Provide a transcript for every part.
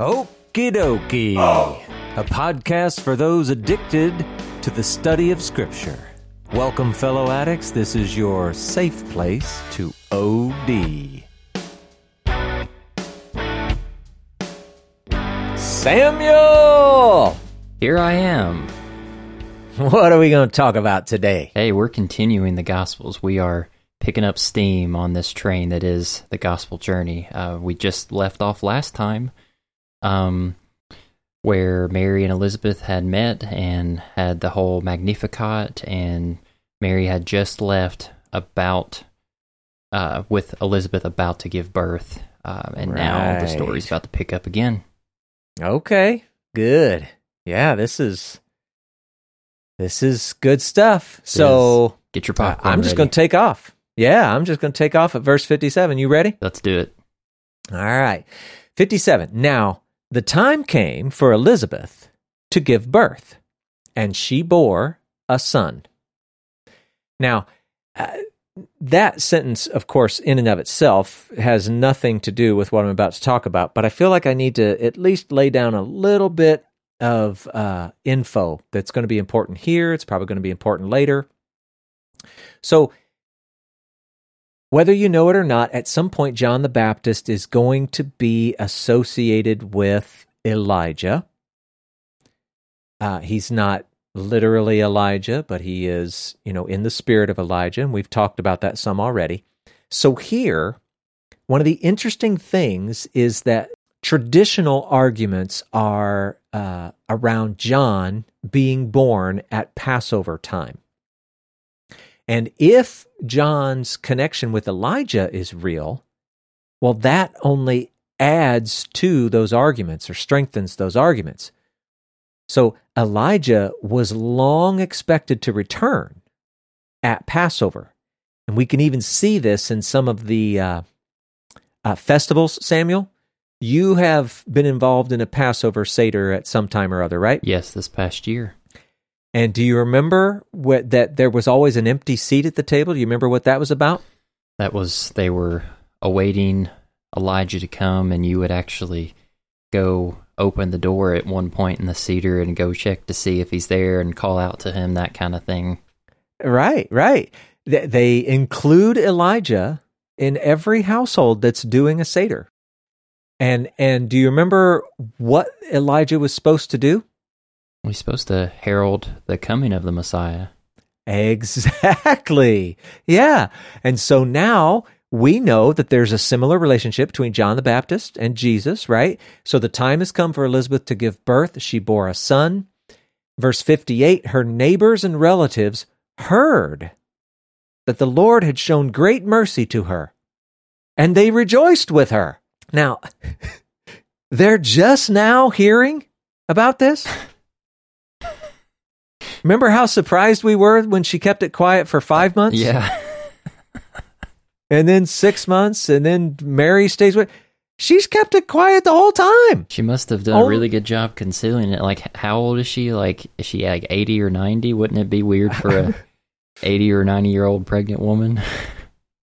Okie dokie, a podcast for those addicted to the study of Scripture. Welcome, fellow addicts. This is your safe place to OD. Samuel! Here I am. What are we going to talk about today? Hey, we're continuing the Gospels. We are picking up steam on this train that is the Gospel journey. We just left off last time. Where Mary and Elizabeth had met and had the whole Magnificat, and Mary had just left with Elizabeth about to give birth, and now the story's about to pick up again. Okay, good. Yeah, this is good stuff. So get your popcorn. I'm just going to take off. Yeah, I'm just going to take off at verse 57. You ready? Let's do it. All right, 57. Now, the time came for Elizabeth to give birth, and she bore a son. Now, that sentence, of course, in and of itself has nothing to do with what I'm about to talk about, but I feel like I need to at least lay down a little bit of info that's going to be important here. It's probably going to be important later. So, whether you know it or not, at some point, John the Baptist is going to be associated with Elijah. He's not literally Elijah, but he is, in the spirit of Elijah, and we've talked about that some already. So here, one of the interesting things is that traditional arguments are around John being born at Passover time. And if John's connection with Elijah is real, well, that only adds to those arguments or strengthens those arguments. So Elijah was long expected to return at Passover. And we can even see this in some of the festivals, Samuel. You have been involved in a Passover Seder at some time or other, right? Yes, this past year. And do you remember that there was always an empty seat at the table? Do you remember what that was about? That was, they were awaiting Elijah to come, and you would actually go open the door at one point in the Seder and go check to see if he's there and call out to him, that kind of thing. Right. They include Elijah in every household that's doing a Seder. And do you remember what Elijah was supposed to do? We're supposed to herald the coming of the Messiah. Exactly. Yeah. And so now we know that there's a similar relationship between John the Baptist and Jesus, right? So the time has come for Elizabeth to give birth. She bore a son. Verse 58, her neighbors and relatives heard that the Lord had shown great mercy to her, and they rejoiced with her. Now, they're just now hearing about this? Remember how surprised we were when she kept it quiet for 5 months? Yeah. And then 6 months, and then Mary stays with... She's kept it quiet the whole time. She must have done a really good job concealing it. Like, how old is she? Like, is she like 80 or 90? Wouldn't it be weird for a 80 or 90-year-old pregnant woman?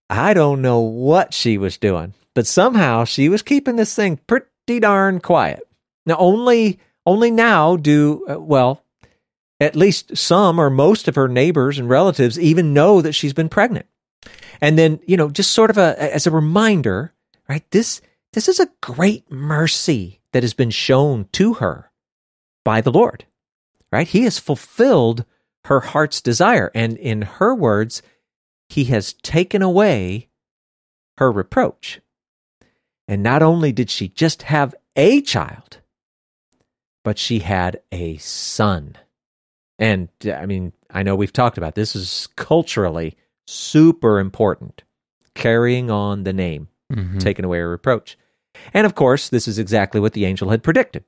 I don't know what she was doing, but somehow she was keeping this thing pretty darn quiet. Now, only now do... at least some or most of her neighbors and relatives even know that she's been pregnant. And then, just sort of as a reminder, right, this is a great mercy that has been shown to her by the Lord, right? He has fulfilled her heart's desire. And in her words, he has taken away her reproach. And not only did she just have a child, but she had a son. And, I know we've talked about this is culturally super important, carrying on the name, taking away a reproach. And, of course, this is exactly what the angel had predicted.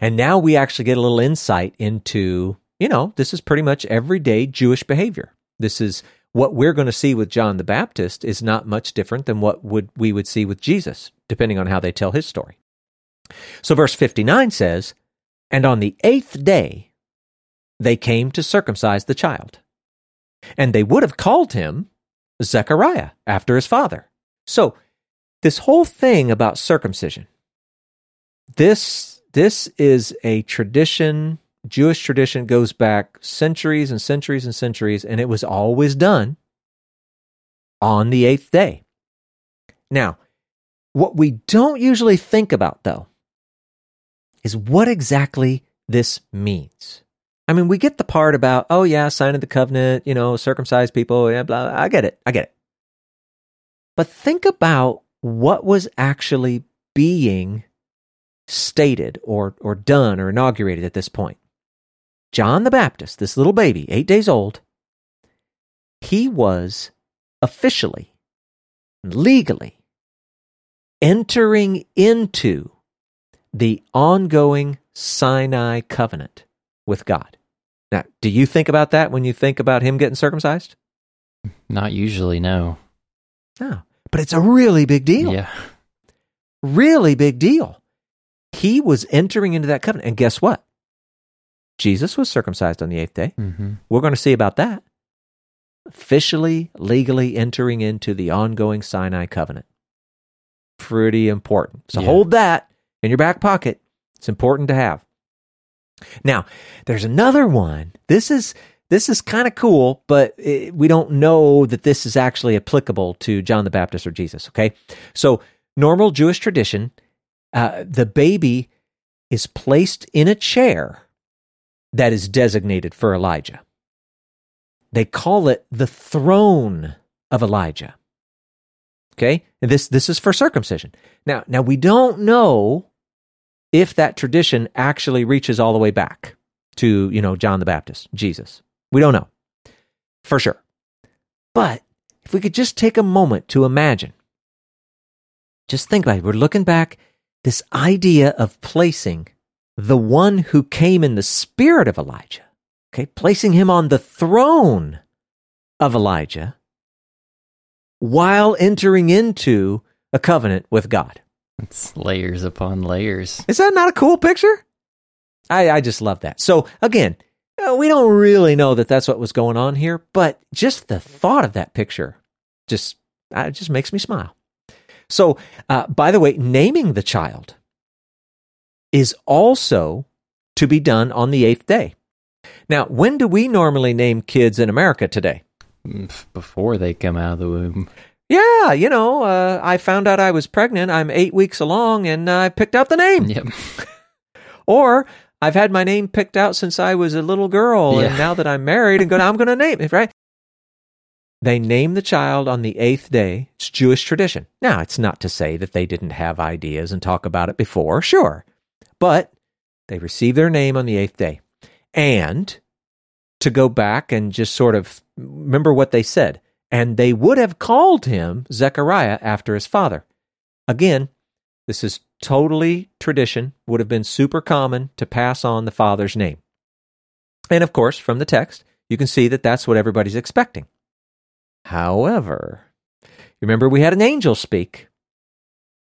And now we actually get a little insight into, this is pretty much everyday Jewish behavior. This is what we're going to see with John the Baptist is not much different than what we would see with Jesus, depending on how they tell his story. So verse 59 says, "And on the 8th day, they came to circumcise the child, and they would have called him Zechariah after his father." So this whole thing about circumcision, This is a tradition. Jewish tradition goes back centuries and centuries and centuries, and it was always done on the eighth day. Now, what we don't usually think about, though, is what exactly this means. I mean, we get the part about, oh yeah, sign of the covenant, you know, circumcise people, yeah, blah, blah. I get it. But think about what was actually being stated or done or inaugurated at this point. John the Baptist, this little baby, 8 days old, he was officially, legally entering into the ongoing Sinai covenant with God. Now, do you think about that when you think about him getting circumcised? Not usually, no. No, but it's a really big deal. Yeah. Really big deal. He was entering into that covenant. And guess what? Jesus was circumcised on the eighth day. Mm-hmm. We're going to see about that. Officially, legally entering into the ongoing Sinai covenant. Pretty important. So hold that in your back pocket. It's important to have. Now, there's another one. This is kind of cool, but we don't know that this is actually applicable to John the Baptist or Jesus, okay? So, normal Jewish tradition, the baby is placed in a chair that is designated for Elijah. They call it the throne of Elijah, okay? And this is for circumcision. Now, we don't know if that tradition actually reaches all the way back to, you know, John the Baptist, Jesus. We don't know for sure. But if we could just take a moment to imagine, just think about it. We're looking back, this idea of placing the one who came in the spirit of Elijah, okay, placing him on the throne of Elijah while entering into a covenant with God. It's layers upon layers. Is that not a cool picture? I just love that. So again, we don't really know that that's what was going on here, but just the thought of that picture just makes me smile. So, by the way, naming the child is also to be done on the eighth day. Now, when do we normally name kids in America today? Before they come out of the womb. Yeah, you know, I found out I was pregnant. I'm 8 weeks along, and I picked out the name. Yep. Or I've had my name picked out since I was a little girl, and now that I'm married, and I'm going to name it, right? They name the child on the eighth day. It's Jewish tradition. Now, it's not to say that they didn't have ideas and talk about it before, sure. But they receive their name on the eighth day. And to go back and just sort of remember what they said, and they would have called him Zechariah after his father. Again, this is totally tradition, would have been super common to pass on the father's name. And of course, from the text, you can see that that's what everybody's expecting. However, remember we had an angel speak,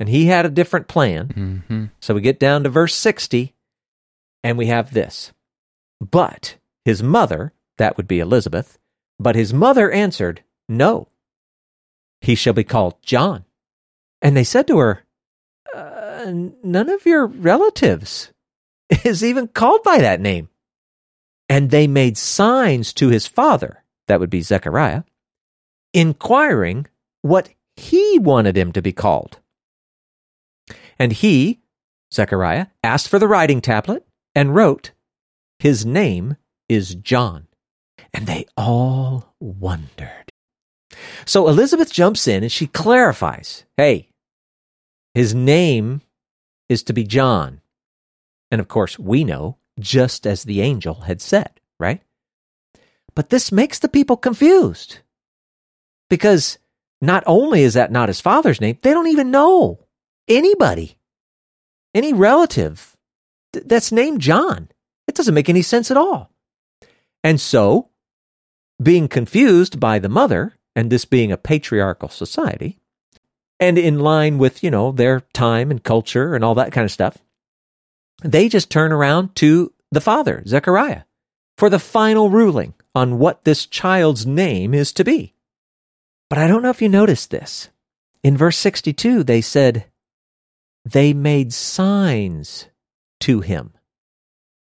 and he had a different plan. Mm-hmm. So we get down to verse 60, and we have this. But his mother, that would be Elizabeth, but his mother answered, "No, he shall be called John." And they said to her, "None of your relatives is even called by that name." And they made signs to his father, that would be Zechariah, inquiring what he wanted him to be called. And he, Zechariah, asked for the writing tablet and wrote, "His name is John." And they all wondered. So Elizabeth jumps in and she clarifies, hey, his name is to be John. And of course, we know, just as the angel had said, right? But this makes the people confused because not only is that not his father's name, they don't even know anybody, any relative that's named John. It doesn't make any sense at all. And so, being confused by the mother, and this being a patriarchal society, and in line with, you know, their time and culture and all that kind of stuff, they just turn around to the father, Zechariah, for the final ruling on what this child's name is to be. But I don't know if you noticed this. In verse 62, they said, They made signs to him.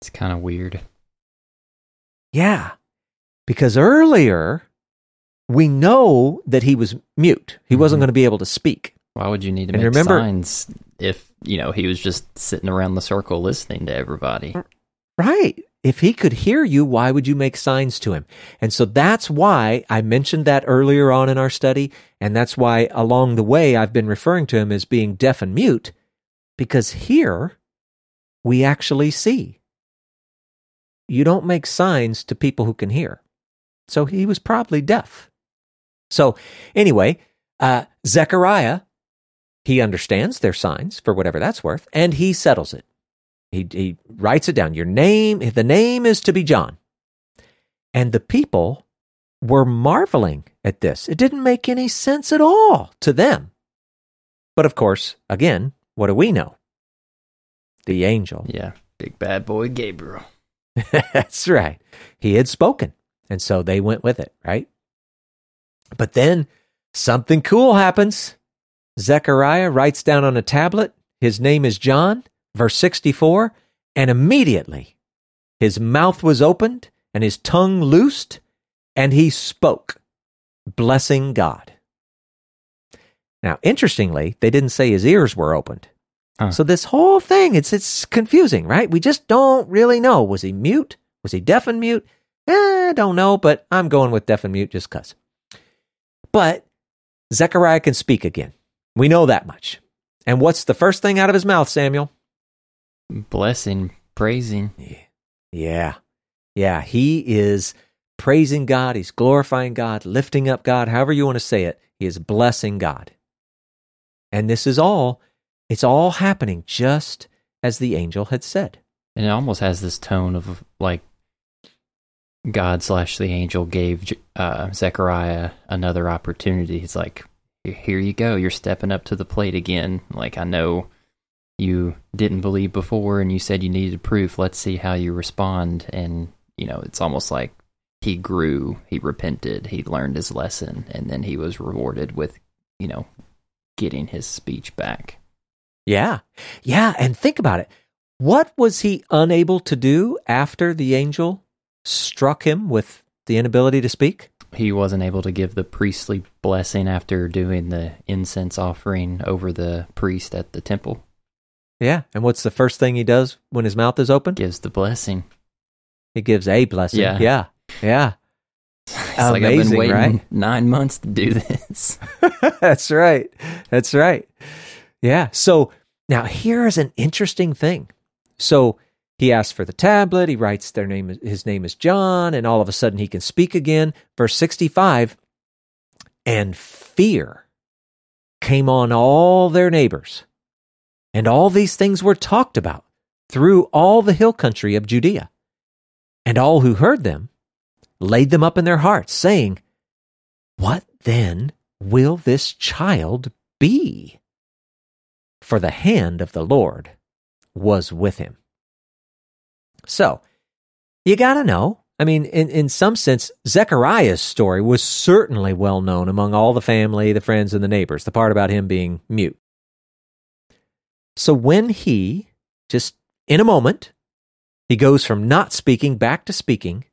It's kind of weird. Yeah, because earlier we know that he was mute. He wasn't going to be able to speak. Why would you need to make signs if, you know, he was just sitting around the circle listening to everybody? Right. If he could hear you, why would you make signs to him? And so that's why I mentioned that earlier on in our study, and that's why along the way I've been referring to him as being deaf and mute, because here we actually see. You don't make signs to people who can hear. So he was probably deaf. So anyway, Zechariah, he understands their signs, for whatever that's worth, and he settles it. He writes it down. The name is to be John. And the people were marveling at this. It didn't make any sense at all to them. But of course, again, what do we know? The angel. Yeah, big bad boy Gabriel. That's right. He had spoken. And so they went with it, right? But then something cool happens. Zechariah writes down on a tablet, his name is John, verse 64, and immediately his mouth was opened and his tongue loosed, and he spoke, blessing God. Now, interestingly, they didn't say his ears were opened. So this whole thing, it's confusing, right? We just don't really know. Was he mute? Was he deaf and mute? I don't know, but I'm going with deaf and mute just because. But Zechariah can speak again. We know that much. And what's the first thing out of his mouth, Samuel? Blessing, praising. Yeah. He is praising God. He's glorifying God, lifting up God, however you want to say it. He is blessing God. And this is all, it's all happening just as the angel had said. And it almost has this tone of like, God/the angel gave Zechariah another opportunity. He's like, here you go. You're stepping up to the plate again. Like, I know you didn't believe before and you said you needed proof. Let's see how you respond. And, you know, it's almost like he grew, he repented, he learned his lesson, and then he was rewarded with, you know, getting his speech back. Yeah. And think about it. What was he unable to do after the angel struck him with the inability to speak? He wasn't able to give the priestly blessing after doing the incense offering over the priest at the temple. Yeah, and what's the first thing he does when his mouth is open? Gives the blessing. He gives a blessing, yeah. It's amazing, like I've been waiting right? 9 months to do this. That's right. Yeah, so now here is an interesting thing. So he asks for the tablet, he writes his name is John, and all of a sudden he can speak again. Verse 65, and fear came on all their neighbors, and all these things were talked about through all the hill country of Judea. And all who heard them laid them up in their hearts, saying, what then will this child be? For the hand of the Lord was with him. So, you got to know, I mean, in some sense, Zechariah's story was certainly well known among all the family, the friends, and the neighbors, the part about him being mute. So when he, just in a moment, he goes from not speaking back to speaking,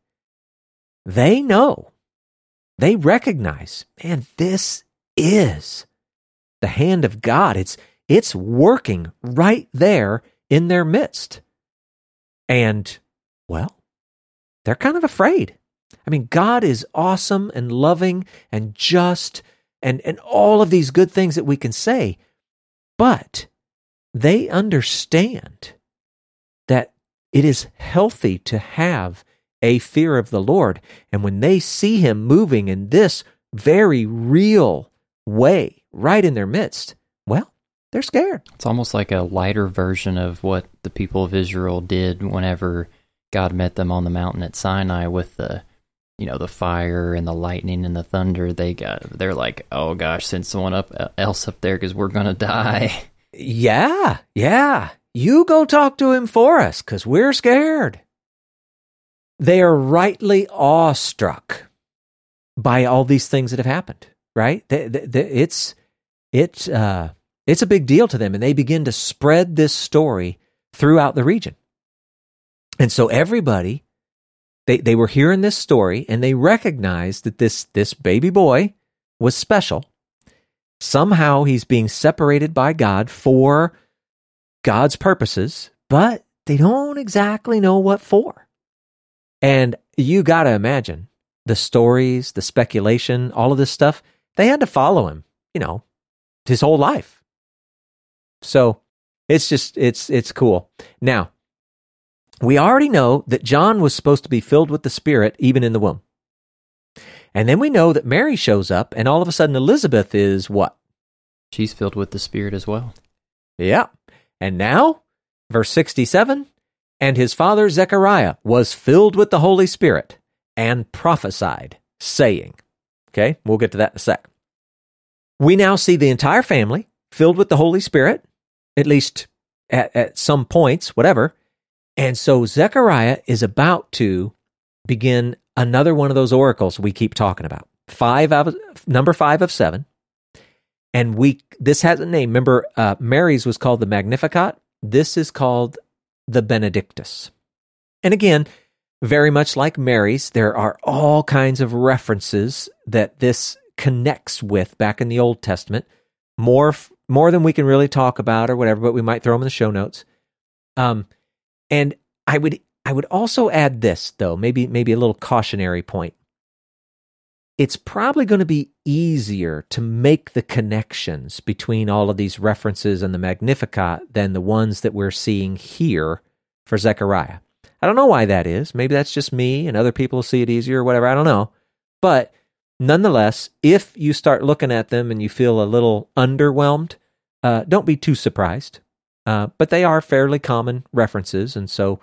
they know, they recognize, man, this is the hand of God. It's working right there in their midst. And, well, they're kind of afraid. I mean, God is awesome and loving and just and all of these good things that we can say. But they understand that it is healthy to have a fear of the Lord. And when they see him moving in this very real way right in their midst, well, they're scared. It's almost like a lighter version of what the people of Israel did whenever God met them on the mountain at Sinai with the fire and the lightning and the thunder. They're like, oh gosh, send someone else up there because we're gonna die. Yeah. You go talk to him for us because we're scared. They are rightly awestruck by all these things that have happened. Right? It's It's a big deal to them, and they begin to spread this story throughout the region. And so everybody, they were hearing this story, and they recognized that this baby boy was special. Somehow he's being separated by God for God's purposes, but they don't exactly know what for. And you got to imagine the stories, the speculation, all of this stuff. They had to follow him, his whole life. So it's cool. Now, we already know that John was supposed to be filled with the Spirit even in the womb. And then we know that Mary shows up, and all of a sudden Elizabeth is what? She's filled with the Spirit as well. Yeah. And now, verse 67, and his father Zechariah was filled with the Holy Spirit and prophesied, saying, okay, we'll get to that in a sec. We now see the entire family filled with the Holy Spirit, at least at some points, whatever. And so Zechariah is about to begin another one of those oracles we keep talking about. Number 5 of 7. And this has a name. Remember, Mary's was called the Magnificat. This is called the Benedictus. And again, very much like Mary's, there are all kinds of references that this connects with back in the Old Testament. More than we can really talk about or whatever, but we might throw them in the show notes. And I would also add this, though, maybe a little cautionary point. It's probably going to be easier to make the connections between all of these references and the Magnificat than the ones that we're seeing here for Zechariah. I don't know why that is. Maybe that's just me and other people see it easier or whatever. I don't know. But nonetheless, if you start looking at them and you feel a little underwhelmed, don't be too surprised. But they are fairly common references, and so,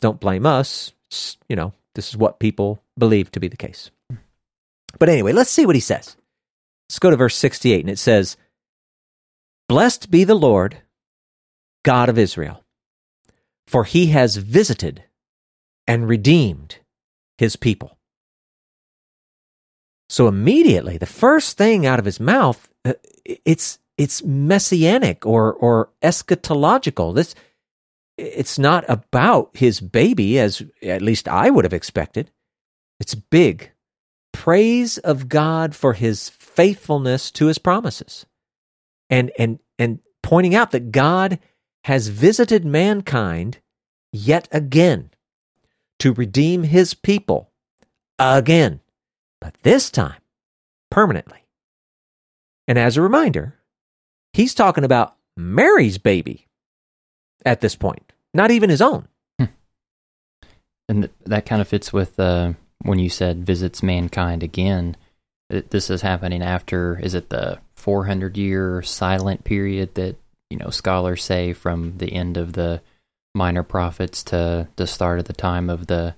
don't blame us. This is what people believe to be the case. But anyway, let's see what he says. Let's go to verse 68, and it says, "Blessed be the Lord, God of Israel, for he has visited and redeemed his people." So immediately, the first thing out of his mouth, it's messianic or eschatological. It's not about his baby, as at least I would have expected. It's big. Praise of God for his faithfulness to his promises. And pointing out that God has visited mankind yet again to redeem his people again, but this time permanently. And as a reminder, he's talking about Mary's baby at this point, not even his own. And that kind of fits with when you said visits mankind again. This is happening after, is it the 400-year silent period that, scholars say from the end of the Minor Prophets to the start of the time of the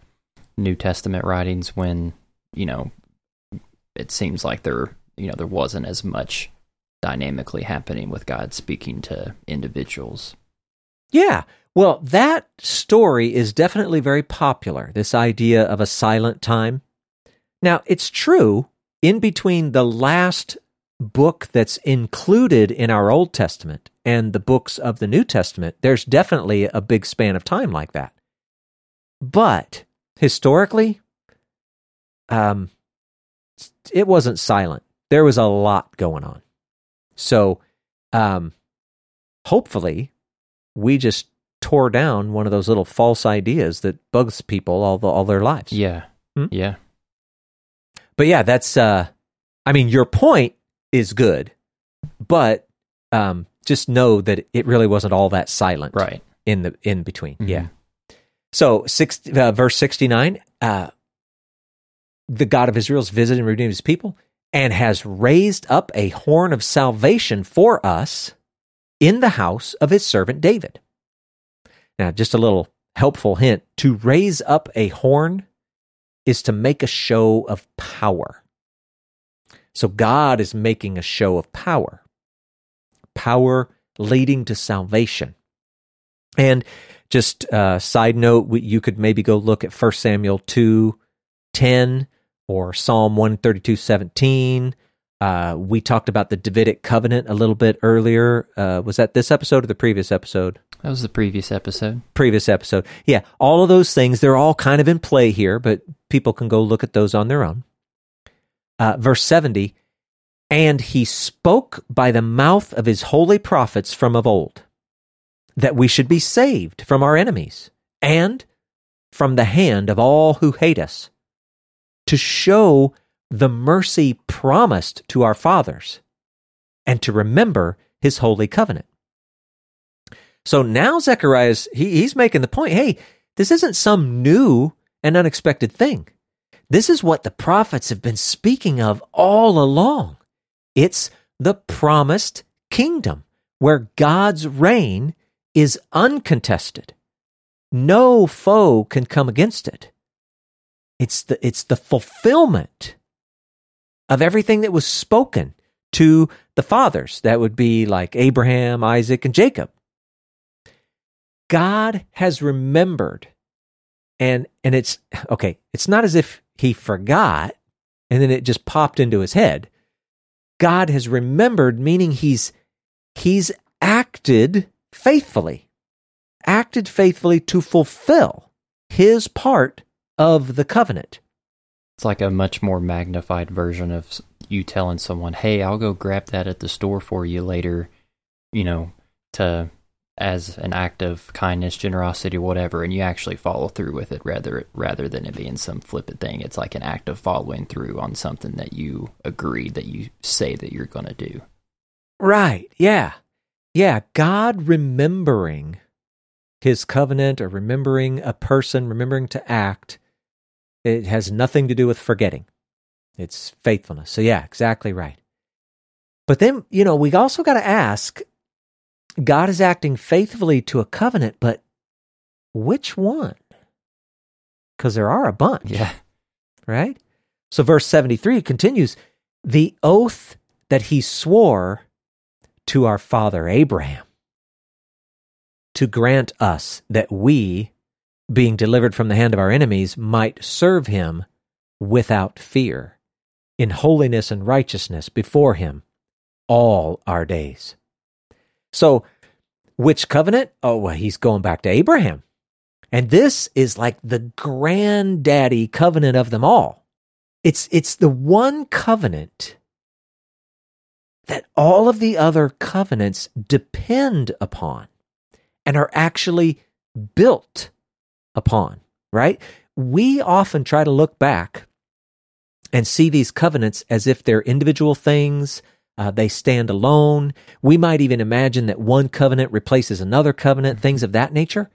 New Testament writings when, it seems like there wasn't as much dynamically happening with God speaking to individuals. Yeah, well, that story is definitely very popular, this idea of a silent time. Now, it's true, in between the last book that's included in our Old Testament and the books of the New Testament, there's definitely a big span of time like that. But, historically, it wasn't silent. There was a lot going on. So, hopefully, we just tore down one of those little false ideas that bugs people all their lives. Yeah, yeah. But yeah, that's, your point is good, but just know that it really wasn't all that silent in the in-between. Mm-hmm. Yeah. So verse 69, the God of Israel's visited and redeemed his people and has raised up a horn of salvation for us in the house of his servant David. Now, just a little helpful hint. To raise up a horn is to make a show of power. So God is making a show of power. Power leading to salvation. And just a side note, you could maybe go look at 1 Samuel 2:10 or Psalm 132:17 We talked about the Davidic covenant a little bit earlier. Was that this episode or the previous episode? That was the previous episode. Yeah, all of those things, they're all kind of in play here, but people can go look at those on their own. Verse 70, and he spoke by the mouth of his holy prophets from of old, that we should be saved from our enemies and from the hand of all who hate us, to show the mercy promised to our fathers, and to remember his holy covenant. So now Zechariah, he's making the point, hey, this isn't some new and unexpected thing. This is what the prophets have been speaking of all along. It's the promised kingdom where God's reign is uncontested. No foe can come against it. It's the fulfillment of everything that was spoken to the fathers. That would be like Abraham, Isaac, and Jacob. God has remembered, and it's, okay, it's not as if he forgot, and then it just popped into his head. God has remembered, meaning he's acted faithfully to fulfill his part of the covenant. It's like a much more magnified version of you telling someone, hey, I'll go grab that at the store for you later, to as an act of kindness, generosity, whatever, and you actually follow through with it rather than it being some flippant thing. It's like an act of following through on something that you agree, that you say that you're going to do. Right, yeah. Yeah, God remembering his covenant or remembering a person, remembering to act, it has nothing to do with forgetting. It's faithfulness. So yeah, exactly right. But then, we also got to ask, God is acting faithfully to a covenant, but which one? Because there are a bunch. Yeah. Right? So verse 73 continues, the oath that he swore to our father Abraham to grant us that we, being delivered from the hand of our enemies, might serve him without fear, in holiness and righteousness before him all our days. So, which covenant? Oh, well, he's going back to Abraham. And this is like the granddaddy covenant of them all. It's the one covenant that all of the other covenants depend upon and are actually built upon, right? We often try to look back and see these covenants as if they're individual things. They stand alone. We might even imagine that one covenant replaces another covenant, things of that nature.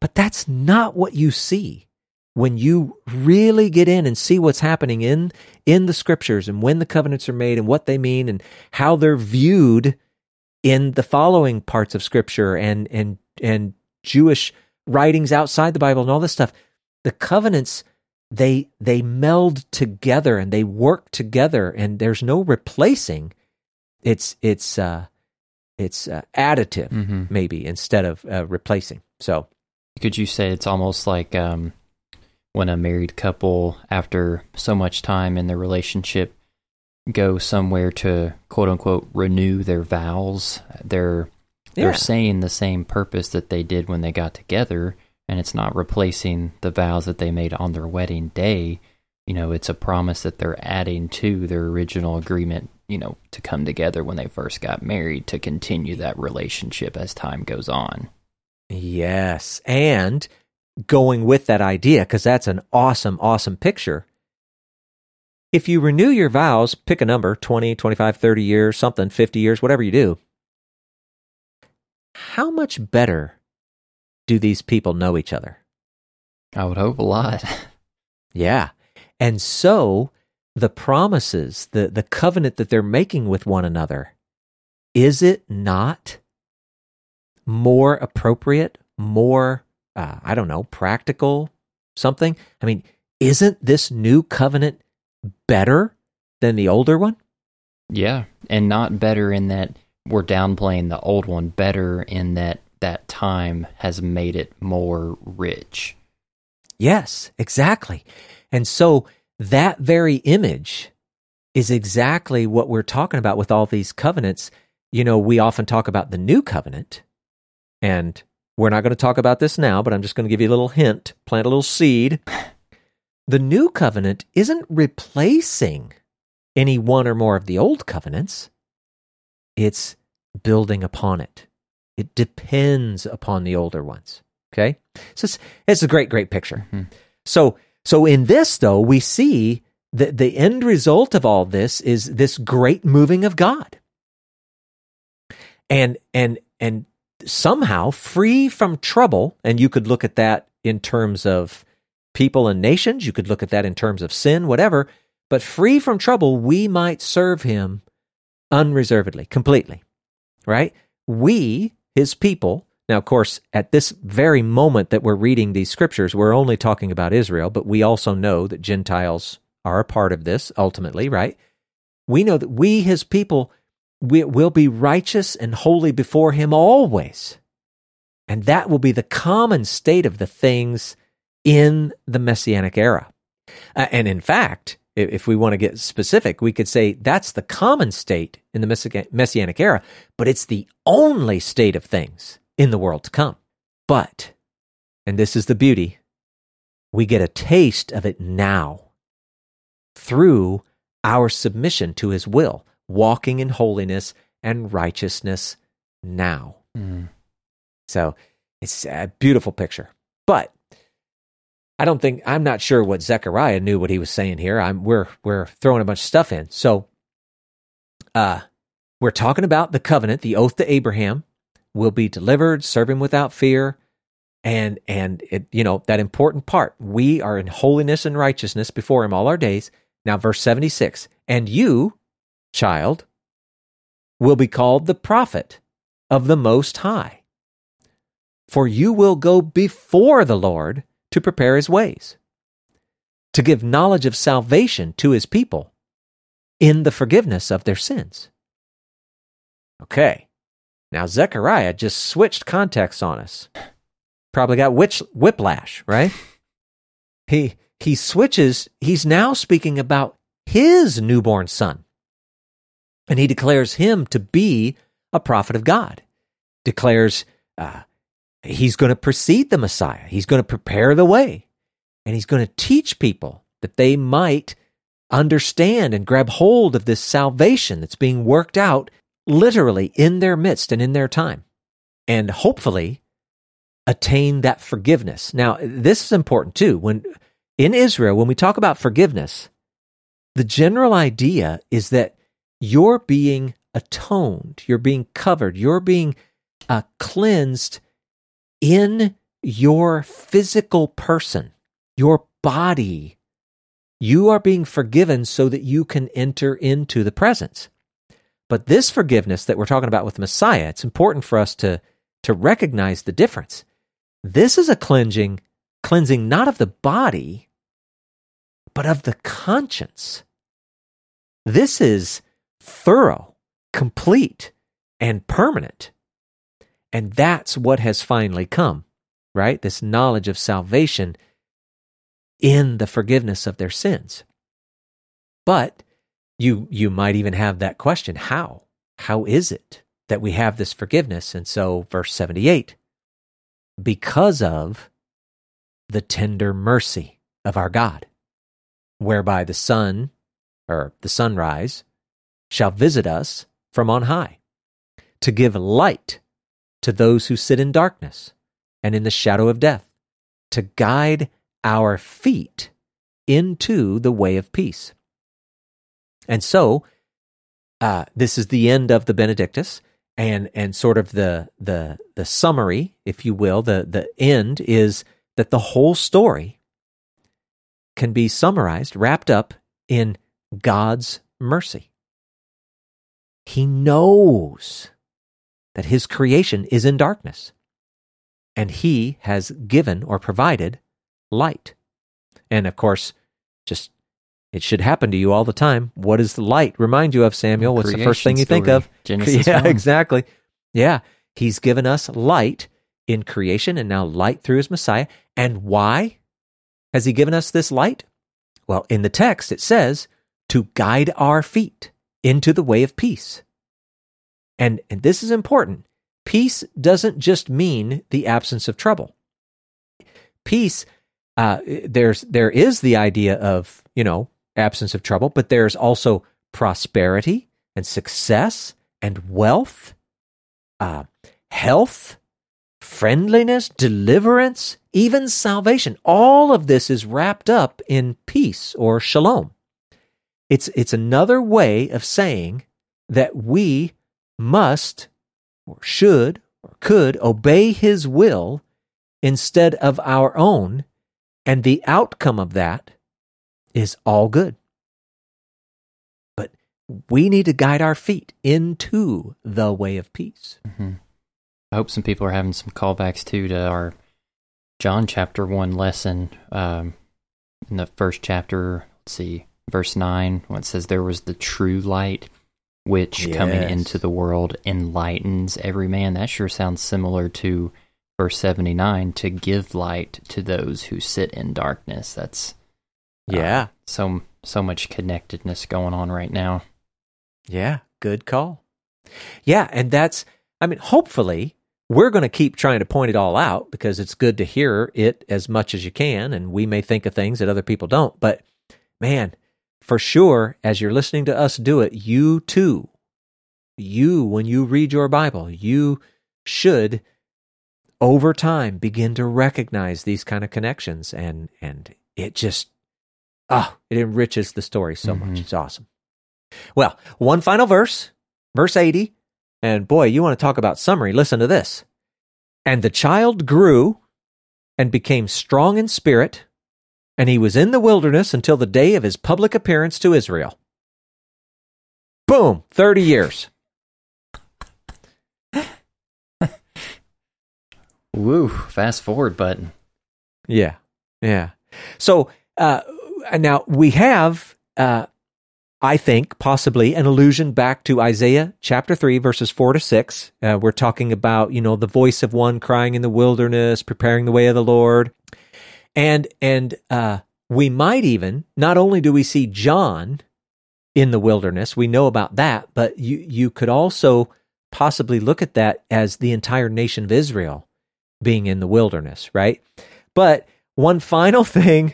But that's not what you see when you really get in and see what's happening in the scriptures and when the covenants are made and what they mean and how they're viewed in the following parts of scripture and Jewish writings outside the Bible and all this stuff. The covenants, they meld together and they work together, and there's no replacing. It's additive, maybe, instead of replacing. So, could you say it's almost like when a married couple, after so much time in their relationship, go somewhere to quote unquote renew their vows? They're saying the same purpose that they did when they got together. And it's not replacing the vows that they made on their wedding day. It's a promise that they're adding to their original agreement, to come together when they first got married, to continue that relationship as time goes on. Yes. And going with that idea, because that's an awesome, awesome picture. If you renew your vows, pick a number, 20, 25, 30 years, something, 50 years, whatever you do, how much better do these people know each other? I would hope a lot. Yeah. And so the promises, the covenant that they're making with one another, is it not more appropriate, more, practical, something? I mean, isn't this new covenant better than the older one? Yeah. And not better in that we're downplaying the old one, better in that time has made it more rich. Yes, exactly. And so that very image is exactly what we're talking about with all these covenants. You know, we often talk about the new covenant, and we're not going to talk about this now, but I'm just going to give you a little hint, plant a little seed. The new covenant isn't replacing any one or more of the old covenants. It's building upon it. It depends upon the older ones, okay? So it's a great, great picture. Mm-hmm. So in this, though, we see that the end result of all this is this great moving of God. And somehow free from trouble, and you could look at that in terms of people and nations, you could look at that in terms of sin, whatever, but free from trouble, we might serve him unreservedly, completely, right? We, his people, now, of course, at this very moment that we're reading these scriptures, we're only talking about Israel, but we also know that Gentiles are a part of this ultimately, right? We know that we, his people, we will be righteous and holy before him always. And that will be the common state of the things in the Messianic era. And in fact, if we want to get specific, we could say that's the common state in the Messianic era, but it's the only state of things in the world to come. But, and this is the beauty, we get a taste of it now through our submission to his will, walking in holiness and righteousness now. Mm. So it's a beautiful picture. But I'm not sure what Zechariah knew what he was saying here. We're throwing a bunch of stuff in. So we're talking about the covenant, the oath to Abraham, will be delivered, serve him without fear, and it, you know, that important part. We are in holiness and righteousness before him all our days. Now, verse 76, and you, child, will be called the prophet of the Most High, for you will go before the Lord to prepare his ways, to give knowledge of salvation to his people in the forgiveness of their sins. Okay, now Zechariah just switched context on us. Probably got whiplash, right? He switches, he's now speaking about his newborn son. And he declares him to be a prophet of God, declares he's going to precede the Messiah. He's going to prepare the way, and he's going to teach people that they might understand and grab hold of this salvation that's being worked out literally in their midst and in their time, and hopefully attain that forgiveness. Now, this is important too. When in Israel, when we talk about forgiveness, the general idea is that you're being atoned, you're being covered, you're being cleansed in your physical person, your body. You are being forgiven so that you can enter into the presence. But this forgiveness that we're talking about with Messiah, it's important for us to recognize the difference. This is a cleansing not of the body, but of the conscience. This is thorough, complete, and permanent. And that's what has finally come, right? This knowledge of salvation in the forgiveness of their sins. But you might even have that question, how? How is it that we have this forgiveness? And so verse 78, because of the tender mercy of our God, whereby the sun, or the sunrise, shall visit us from on high, to give light to those who sit in darkness and in the shadow of death, to guide our feet into the way of peace. And so, this is the end of the Benedictus, and sort of the summary, if you will, the end is that the whole story can be summarized, wrapped up in God's mercy. He knows that his creation is in darkness, and he has given or provided light. And of course, just it should happen to you all the time. What does the light remind you of, Samuel? What's creation the first thing you think of? Genesis 1. Exactly. Yeah, he's given us light in creation, and now light through his Messiah. And why has he given us this light? Well, in the text it says to guide our feet into the way of peace. And this is important. Peace doesn't just mean the absence of trouble. Peace, there is the idea of, absence of trouble, but there's also prosperity and success and wealth, health, friendliness, deliverance, even salvation. All of this is wrapped up in peace or shalom. It's another way of saying that we must or should or could obey his will instead of our own, and the outcome of that is all good. But we need to guide our feet into the way of peace. Mm-hmm. I hope some people are having some callbacks too to our John chapter 1 lesson in the first chapter, verse 9, when it says there was the true light, which coming into the world enlightens every man. That sure sounds similar to verse 79, to give light to those who sit in darkness. That's so much connectedness going on right now. Yeah, good call. Yeah, and that's, hopefully we're going to keep trying to point it all out because it's good to hear it as much as you can, and we may think of things that other people don't, but man, for sure, as you're listening to us do it, you too, when you read your Bible, you should over time begin to recognize these kind of connections, and it just, it enriches the story so much. It's awesome. Well, one final verse, verse 80, and boy, you want to talk about summary, listen to this. And the child grew and became strong in spirit, and he was in the wilderness until the day of his public appearance to Israel. Boom, 30 years. Woo, fast forward button. Yeah. So now we have, I think, possibly an allusion back to Isaiah chapter 3, verses 4 to 6. We're talking about, the voice of one crying in the wilderness, preparing the way of the Lord. And we might even, not only do we see John in the wilderness, we know about that, but you could also possibly look at that as the entire nation of Israel being in the wilderness, right? But one final thing,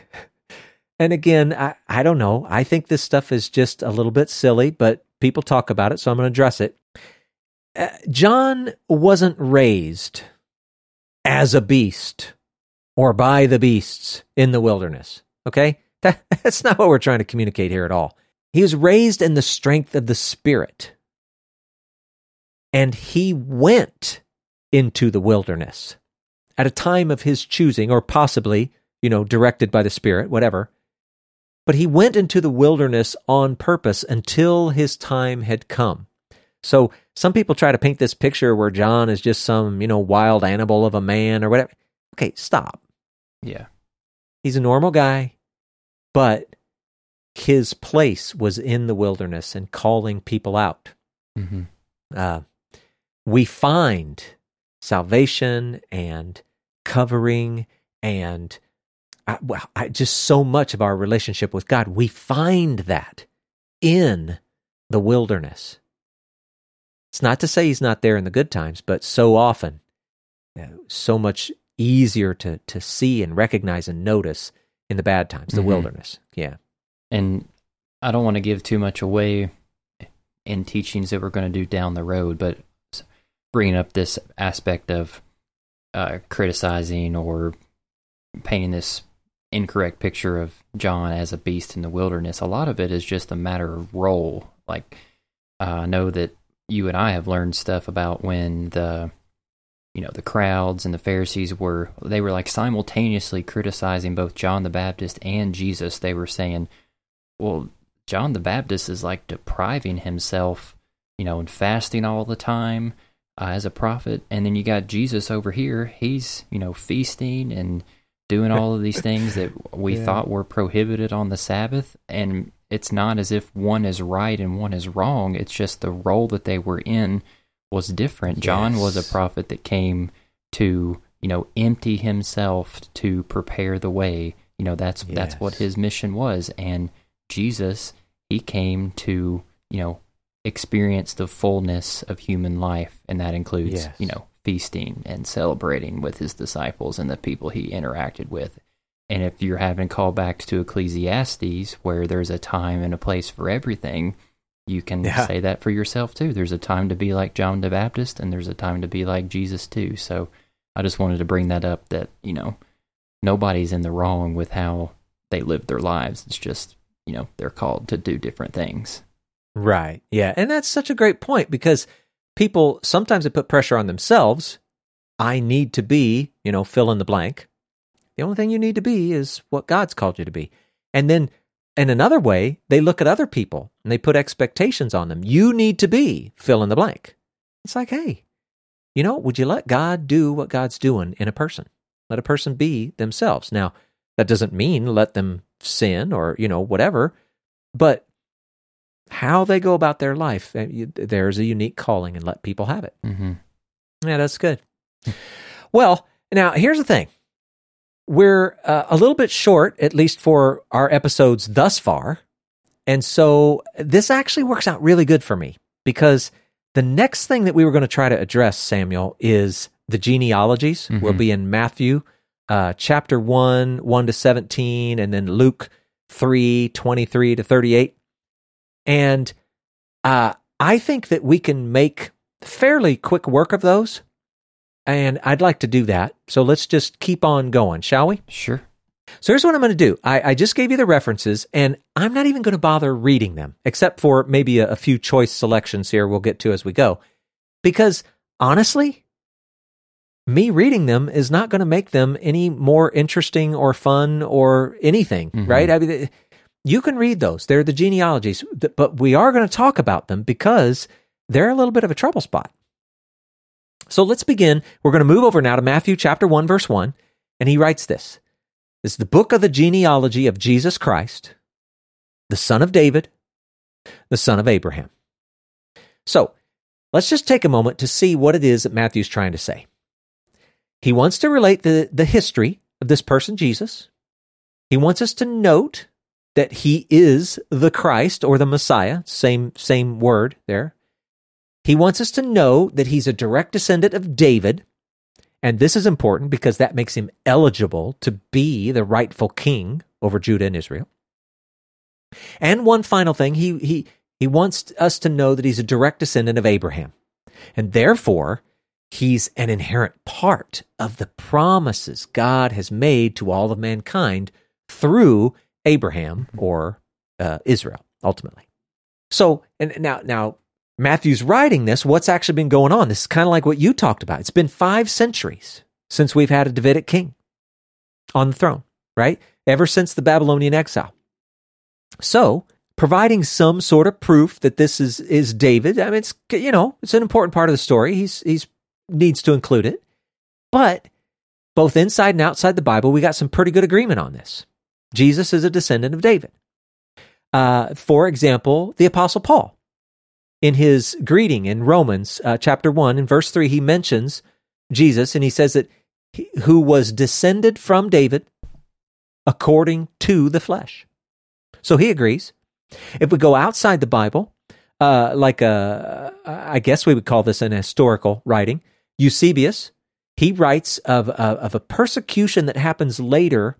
and again, I don't know, I think this stuff is just a little bit silly, but people talk about it, so I'm going to address it. John wasn't raised as a beast or by the beasts in the wilderness, okay? That's not what we're trying to communicate here at all. He was raised in the strength of the Spirit, and he went into the wilderness at a time of his choosing, or possibly, directed by the Spirit, whatever. But he went into the wilderness on purpose until his time had come. So some people try to paint this picture where John is just some, wild animal of a man or whatever. Okay, stop. Yeah. He's a normal guy, but his place was in the wilderness and calling people out. Mm-hmm. We find salvation and covering and, just so much of our relationship with God, we find that in the wilderness. It's not to say he's not there in the good times, but so often, so much easier to see and recognize and notice in the bad times, the wilderness. Yeah. And I don't want to give too much away in teachings that we're going to do down the road, but bringing up this aspect of criticizing or painting this incorrect picture of John as a beast in the wilderness, a lot of it is just a matter of role. Like, I know that you and I have learned stuff about when the crowds and the Pharisees were like simultaneously criticizing both John the Baptist and Jesus. They were saying, well, John the Baptist is like depriving himself, and fasting all the time as a prophet. And then you got Jesus over here. He's, feasting and doing all of these things that we thought were prohibited on the Sabbath. And it's not as if one is right and one is wrong. It's just the role that they were in was different. John was a prophet that came to, empty himself to prepare the way. That's what his mission was. And Jesus, He came to, experience the fullness of human life, and that includes, feasting and celebrating with his disciples and the people he interacted with. And if you're having callbacks to Ecclesiastes, where there's a time and a place for everything, you can say that for yourself too. There's a time to be like John the Baptist, and there's a time to be like Jesus too. So I just wanted to bring that up, that, nobody's in the wrong with how they live their lives. It's just, they're called to do different things. Right. Yeah. And that's such a great point, because people, sometimes they put pressure on themselves. I need to be, fill in the blank. The only thing you need to be is what God's called you to be. And then in another way, they look at other people and they put expectations on them. You need to be fill in the blank. It's like, hey, would you let God do what God's doing in a person? Let a person be themselves. Now, that doesn't mean let them sin or, whatever, but how they go about their life, there's a unique calling, and let people have it. Mm-hmm. Yeah, that's good. Well, now, here's the thing. We're a little bit short, at least for our episodes thus far, and so this actually works out really good for me, because the next thing that we were going to try to address, Samuel, is the genealogies. Mm-hmm. We'll be in Matthew chapter 1 to 17, and then Luke 3, 23 to 38. And I think that we can make fairly quick work of those, and I'd like to do that. So let's just keep on going, shall we? Sure. So here's what I'm going to do. I just gave you the references, and I'm not even going to bother reading them, except for maybe a few choice selections here we'll get to as we go. Because honestly, me reading them is not going to make them any more interesting or fun or anything, mm-hmm. right? I mean, you can read those. They're the genealogies, but we are going to talk about them because they're a little bit of a trouble spot. So let's begin. We're going to move over now to Matthew chapter 1, verse 1, and he writes this. This is the book of the genealogy of Jesus Christ, the son of David, the son of Abraham. So let's just take a moment to see what it is that Matthew's trying to say. He wants to relate the history of this person, Jesus. He wants us to note that he is the Christ or the Messiah, same word there. He wants us to know that he's a direct descendant of David, and this is important because that makes him eligible to be the rightful king over Judah and Israel. And one final thing, he wants us to know that he's a direct descendant of Abraham, and therefore he's an inherent part of the promises God has made to all of mankind through Abraham or Israel, ultimately. So, and now Matthew's writing this. What's actually been going on? This is kind of like what you talked about. It's been 5 centuries since we've had a Davidic king on the throne, right? Ever since the Babylonian exile. So, providing some sort of proof that this is David, I mean, it's, it's an important part of the story. He's needs to include it. But both inside and outside the Bible, we got some pretty good agreement on this. Jesus is a descendant of David. For example, the Apostle Paul. In his greeting in Romans chapter 1, in verse 3, he mentions Jesus, and he says that who was descended from David according to the flesh. So he agrees. If we go outside the Bible, I guess we would call this an historical writing, Eusebius, he writes of a persecution that happens later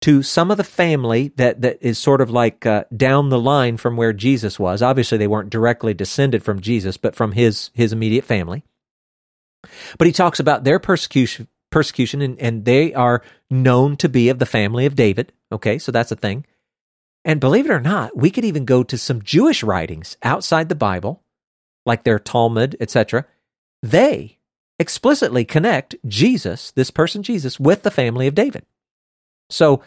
to some of the family that is sort of like down the line from where Jesus was. Obviously, they weren't directly descended from Jesus, but from his immediate family. But he talks about their persecution, and they are known to be of the family of David. Okay, so that's a thing. And believe it or not, we could even go to some Jewish writings outside the Bible, like their Talmud, etc. They explicitly connect Jesus, this person Jesus, with the family of David. So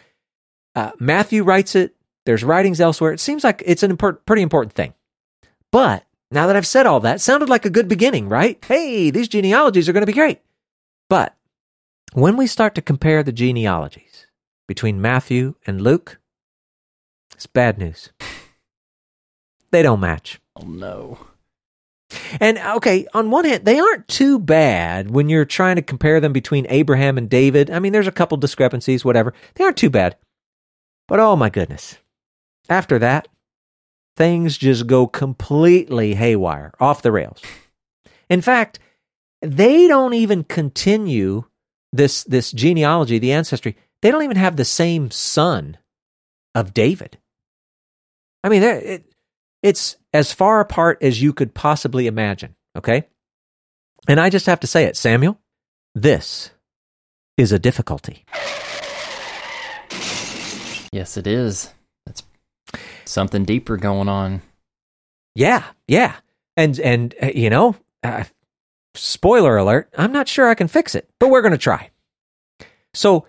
Matthew writes it. There's writings elsewhere. It seems like it's a pretty important thing. But now that I've said all that, it sounded like a good beginning, right? Hey, these genealogies are going to be great. But when we start to compare the genealogies between Matthew and Luke, it's bad news. They don't match. Oh, no. And okay, on one hand, they aren't too bad when you're trying to compare them between Abraham and David. I mean, there's a couple discrepancies, whatever. They aren't too bad. But oh my goodness. After that, things just go completely haywire, off the rails. In fact, they don't even continue this genealogy, the ancestry. They don't even have the same son of David. I mean, it's as far apart as you could possibly imagine, okay? And I just have to say it, Samuel, this is a difficulty. Yes, it is. That's something deeper going on. Yeah. And you know, spoiler alert, I'm not sure I can fix it, but we're going to try. So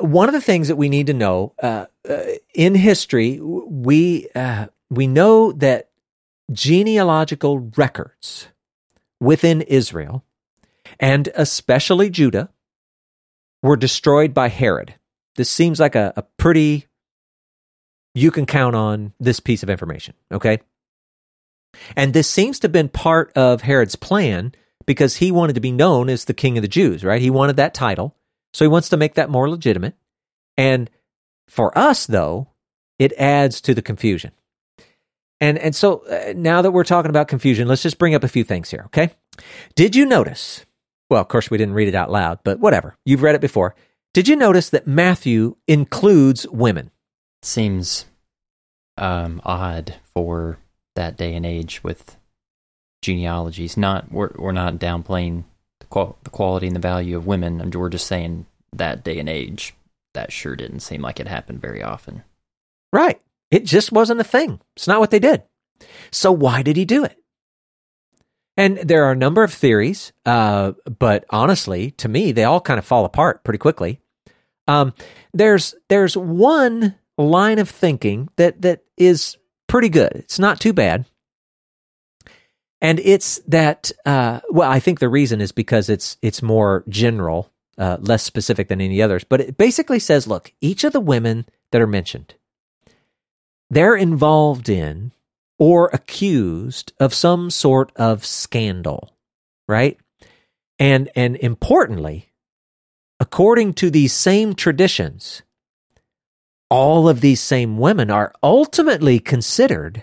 one of the things that we need to know in history, we know that genealogical records within Israel, and especially Judah, were destroyed by Herod. This seems like a pretty, you can count on this piece of information, okay? And this seems to have been part of Herod's plan because he wanted to be known as the king of the Jews, right? He wanted that title, so he wants to make that more legitimate. And for us, though, it adds to the confusion. And so now that we're talking about confusion, let's just bring up a few things here, okay? Did you notice, well, of course, we didn't read it out loud, but whatever, you've read it before. Did you notice that Matthew includes women? Seems odd for that day and age with genealogies. We're not downplaying the quality and the value of women. We're just saying that day and age, that sure didn't seem like it happened very often. Right. It just wasn't a thing. It's not what they did. So why did he do it? And there are a number of theories, but honestly, to me, they all kind of fall apart pretty quickly. There's one line of thinking that is pretty good. It's not too bad. And it's that, I think the reason is because it's more general, less specific than any others. But it basically says, look, each of the women that are mentioned, they're involved in or accused of some sort of scandal, right? And importantly, according to these same traditions, all of these same women are ultimately considered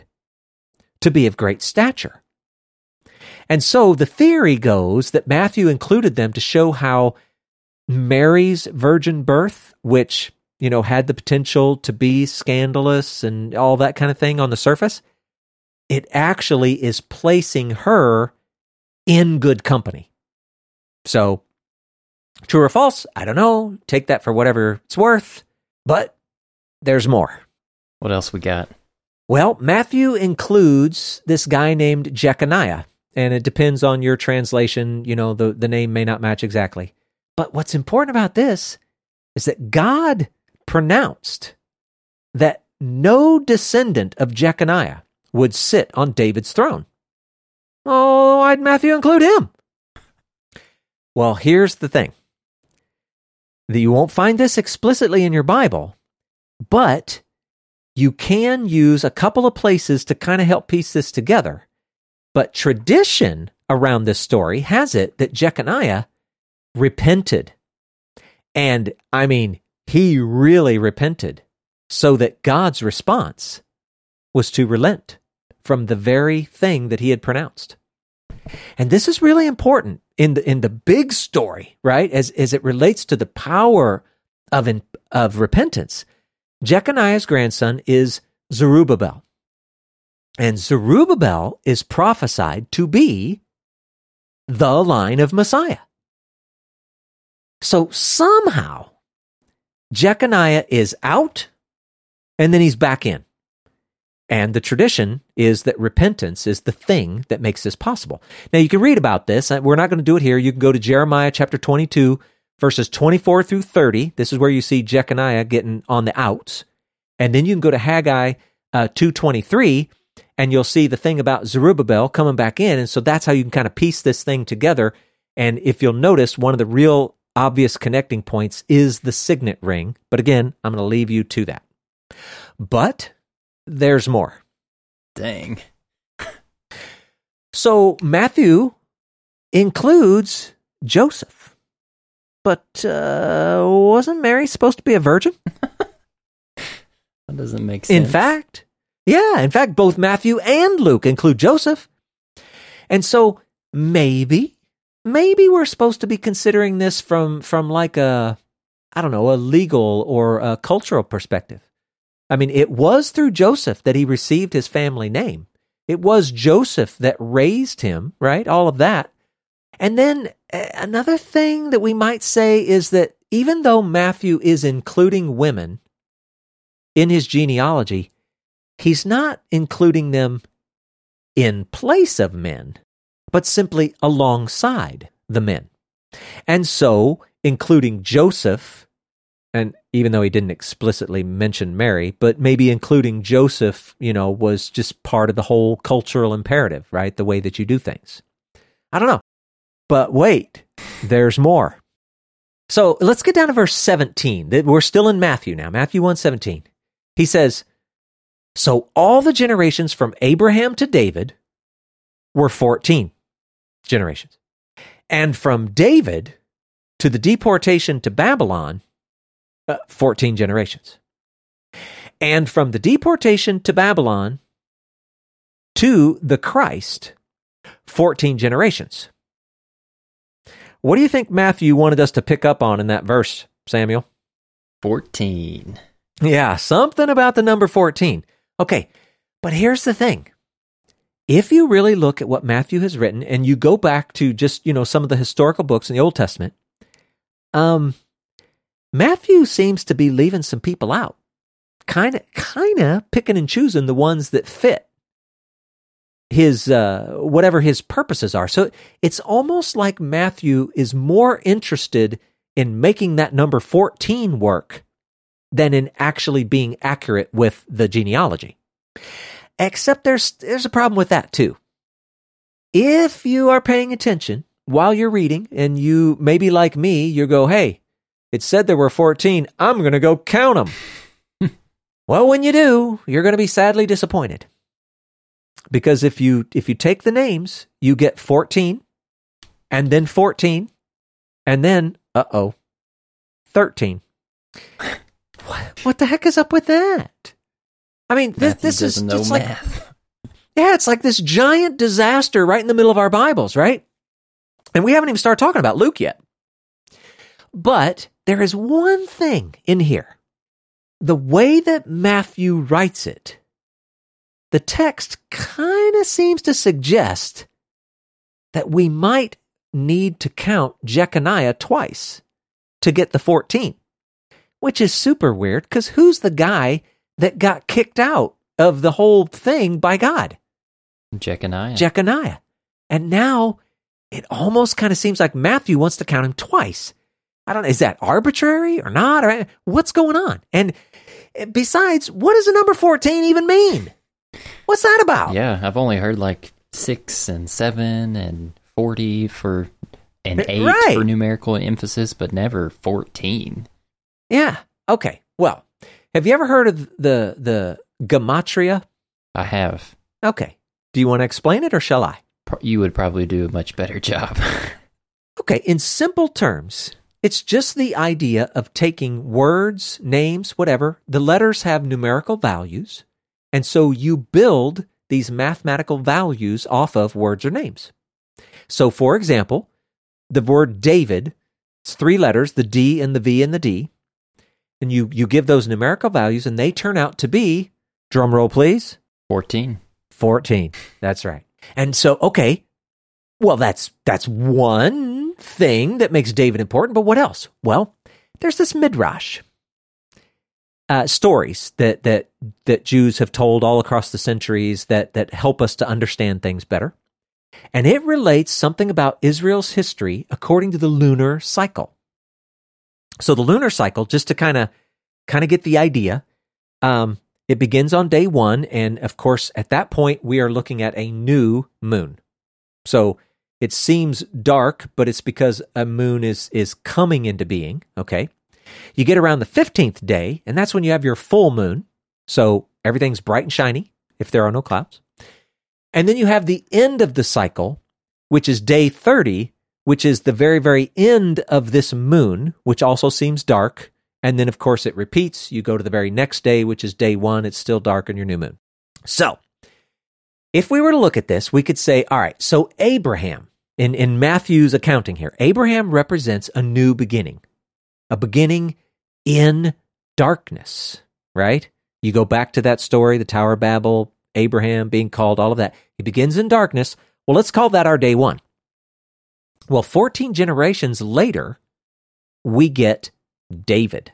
to be of great stature. And so the theory goes that Matthew included them to show how Mary's virgin birth, which, you know, had the potential to be scandalous and all that kind of thing on the surface, it actually is placing her in good company. So, true or false, I don't know. Take that for whatever it's worth, but there's more. What else we got? Well, Matthew includes this guy named Jeconiah, and it depends on your translation. You know, the name may not match exactly. But what's important about this is that God pronounced that no descendant of Jeconiah would sit on David's throne. Oh, why'd Matthew include him? Well, here's the thing. You won't find this explicitly in your Bible, but you can use a couple of places to kind of help piece this together. But tradition around this story has it that Jeconiah repented. And, I mean, he really repented, so that God's response was to relent from the very thing that he had pronounced. And this is really important in the big story, right? As it relates to the power of repentance. Jeconiah's grandson is Zerubbabel. And Zerubbabel is prophesied to be the line of Messiah. So somehow, Jeconiah is out, and then he's back in. And the tradition is that repentance is the thing that makes this possible. Now, you can read about this. We're not going to do it here. You can go to Jeremiah chapter 22, verses 24 through 30. This is where you see Jeconiah getting on the outs. And then you can go to Haggai 2:23, and you'll see the thing about Zerubbabel coming back in. And so that's how you can kind of piece this thing together. And if you'll notice, one of the real obvious connecting points is the signet ring. But again, I'm going to leave you to that. But there's more. Dang. So Matthew includes Joseph. But wasn't Mary supposed to be a virgin? That doesn't make sense. In fact, Yeah, in fact, both Matthew and Luke include Joseph. And so maybe we're supposed to be considering this from like a, I don't know, a legal or a cultural perspective. I mean, it was through Joseph that he received his family name. It was Joseph that raised him, right? All of that. And then another thing that we might say is that even though Matthew is including women in his genealogy, he's not including them in place of men, but simply alongside the men. And so, including Joseph, and even though he didn't explicitly mention Mary, but maybe including Joseph, you know, was just part of the whole cultural imperative, right? The way that you do things. I don't know. But wait, there's more. So let's get down to verse 17. We're still in Matthew now, Matthew 1:17. He says, "So all the generations from Abraham to David were 14 generations. And from David to the deportation to Babylon, 14 generations. And from the deportation to Babylon to the Christ, 14 generations." What do you think Matthew wanted us to pick up on in that verse, Samuel? 14. Yeah, something about the number 14. Okay, but here's the thing. If you really look at what Matthew has written and you go back to just, you know, some of the historical books in the Old Testament, Matthew seems to be leaving some people out, kind of picking and choosing the ones that fit his, whatever his purposes are. So it's almost like Matthew is more interested in making that number 14 work than in actually being accurate with the genealogy. Except there's a problem with that too. If you are paying attention while you're reading and you maybe like me, you go, "Hey, it said there were 14. I'm going to go count them." Well, when you do, you're going to be sadly disappointed. Because if you take the names, you get 14 and then 14 and then 13. What the heck is up with that? I mean, this is just like math. Yeah, it's like this giant disaster right in the middle of our Bibles, right? And we haven't even started talking about Luke yet. But there is one thing in here. The way that Matthew writes it, the text kind of seems to suggest that we might need to count Jeconiah twice to get the 14, which is super weird because who's the guy that got kicked out of the whole thing by God? Jeconiah. And now it almost kind of seems like Matthew wants to count him twice. I don't know, is that arbitrary or not? Or what's going on? And besides, what does the number 14 even mean? What's that about? Yeah, I've only heard like 6 and 7 and 40 for and 8 right. for numerical emphasis, but never 14. Yeah, okay. Well, have you ever heard of the gematria? I have. Okay. Do you want to explain it or shall I? You would probably do a much better job. Okay, in simple terms, it's just the idea of taking words, names, whatever. The letters have numerical values, and so you build these mathematical values off of words or names. So, for example, the word David, it's 3 letters, the D and the V and the D, and you give those numerical values, and they turn out to be, drum roll please, 14. 14, that's right. And so, okay, well, that's one thing that makes David important, but what else? Well, there's this Midrash. Stories that Jews have told all across the centuries that help us to understand things better. And it relates something about Israel's history according to the lunar cycle. So the lunar cycle, just to kind of get the idea, it begins on day 1, and of course, at that point, we are looking at a new moon. So it seems dark, but it's because a moon is coming into being, okay? You get around the 15th day, and that's when you have your full moon. So everything's bright and shiny if there are no clouds. And then you have the end of the cycle, which is day 30, which is the very, very end of this moon, which also seems dark. And then, of course, it repeats. You go to the very next day, which is day 1. It's still dark on your new moon. So if we were to look at this, we could say, all right, so Abraham, in Matthew's accounting here, Abraham represents a new beginning, a beginning in darkness, right? You go back to that story, the Tower of Babel, Abraham being called, all of that. He begins in darkness. Well, let's call that our day one. Well, 14 generations later, we get David.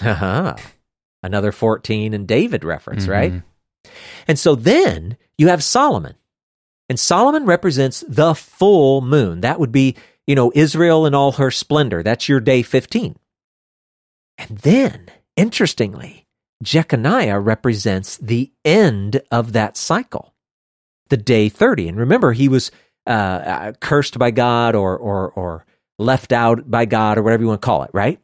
Haha. Another 14 and David reference, right? And so then you have Solomon. And Solomon represents the full moon. That would be, you know, Israel in all her splendor. That's your day 15. And then, interestingly, Jeconiah represents the end of that cycle, the day 30. And remember, he was cursed by God or left out by God or whatever you want to call it, right?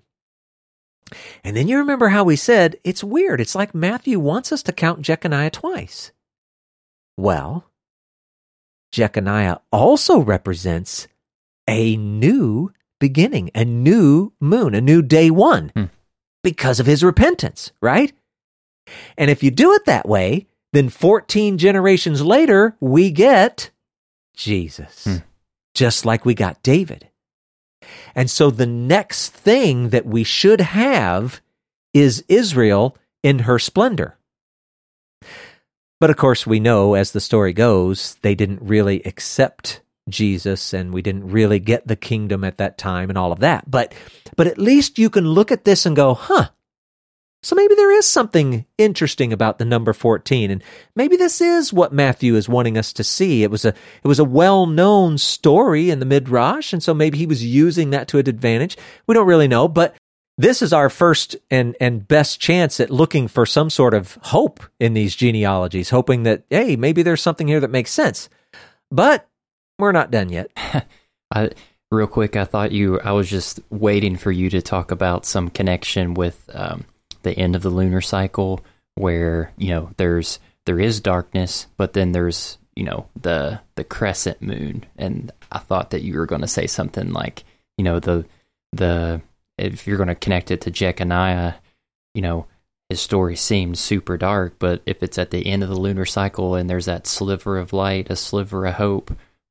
And then you remember how we said, it's weird. It's like Matthew wants us to count Jeconiah twice. Well, Jeconiah also represents a new beginning, a new moon, a new day one, because of his repentance, right? And if you do it that way, then 14 generations later, we get Jesus, just like we got David. And so the next thing that we should have is Israel in her splendor. But of course, we know, as the story goes, they didn't really accept Jesus, and we didn't really get the kingdom at that time and all of that. But at least you can look at this and go, huh, so maybe there is something interesting about the number 14, and maybe this is what Matthew is wanting us to see. It was a well-known story in the Midrash, and so maybe he was using that to an advantage. We don't really know, but this is our first and best chance at looking for some sort of hope in these genealogies, hoping that, hey, maybe there's something here that makes sense. But we're not done yet. Real quick, I was just waiting for you to talk about some connection with the end of the lunar cycle, where, you know, there is darkness, but then there's, you know, the crescent moon. And I thought that you were going to say something like, you know, the if you're going to connect it to Jeconiah, you know, his story seems super dark, but if it's at the end of the lunar cycle and there's that sliver of light, a sliver of hope,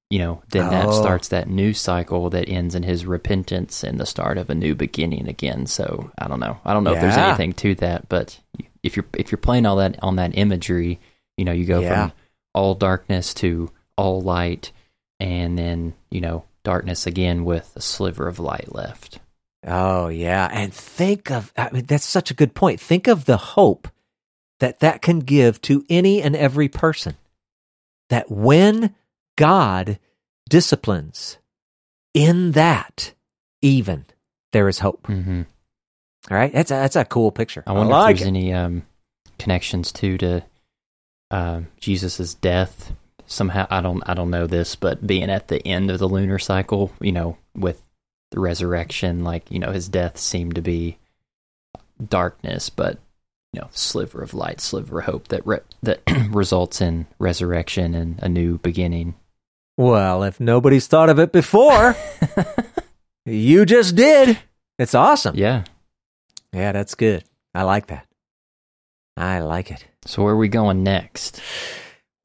you know, then that starts that new cycle that ends in his repentance and the start of a new beginning again. So I don't know if there's anything to that, but if you're playing all that on that imagery, you know, you go from all darkness to all light, and then, you know, darkness again with a sliver of light left. Oh yeah. And that's such a good point. Think of the hope that can give to any and every person, that when God disciplines, in that even there is hope. All right, that's a cool picture. I wonder if there's any connections to Jesus's death somehow. I don't know this, but being at the end of the lunar cycle, you know, with the resurrection, like, you know, his death seemed to be darkness, but, you know, sliver of light, sliver of hope that results in resurrection and a new beginning. Well, if nobody's thought of it before, you just did. It's awesome. Yeah. Yeah, that's good. I like that. I like it. So where are we going next?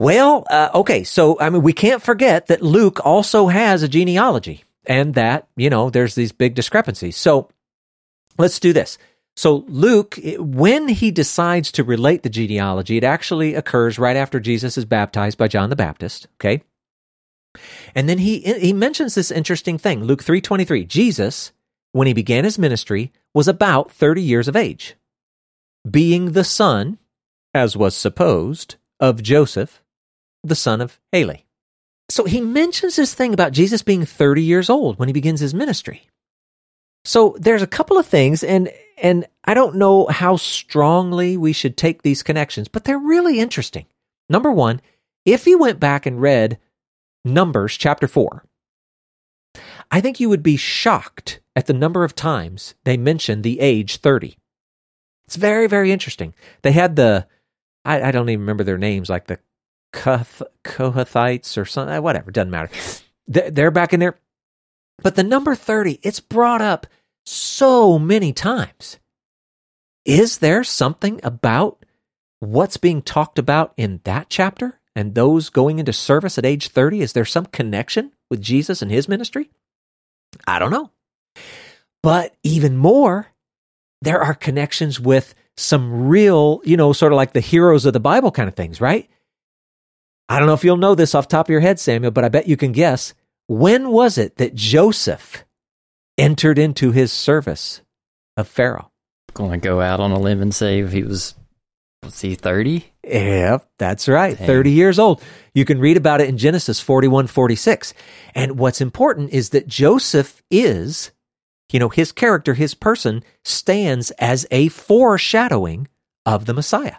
Well, okay. So, I mean, we can't forget that Luke also has a genealogy, and that, you know, there's these big discrepancies. So let's do this. So Luke, when he decides to relate the genealogy, it actually occurs right after Jesus is baptized by John the Baptist, okay? And then he mentions this interesting thing, Luke 3:23. Jesus, when he began his ministry, was about 30 years of age, being the son, as was supposed, of Joseph, the son of Haley. So he mentions this thing about Jesus being 30 years old when he begins his ministry. So there's a couple of things, and I don't know how strongly we should take these connections, but they're really interesting. Number one, if you went back and read Numbers chapter 4, I think you would be shocked at the number of times they mention the age 30. It's very, very interesting. They had the, I don't even remember their names, like the Kohathites or something, whatever, doesn't matter. They're back in there. But the number 30, it's brought up so many times. Is there something about what's being talked about in that chapter and those going into service at age 30? Is there some connection with Jesus and his ministry? I don't know. But even more, there are connections with some real, sort of like the heroes of the Bible kind of things, right? I don't know if you'll know this off the top of your head, Samuel, but I bet you can guess. When was it that Joseph entered into his service of Pharaoh? I'm going to go out on a limb and say he was, 30? Yeah, that's right. Dang. 30 years old. You can read about it in Genesis 41:46. And what's important is that Joseph is, his character, his person stands as a foreshadowing of the Messiah.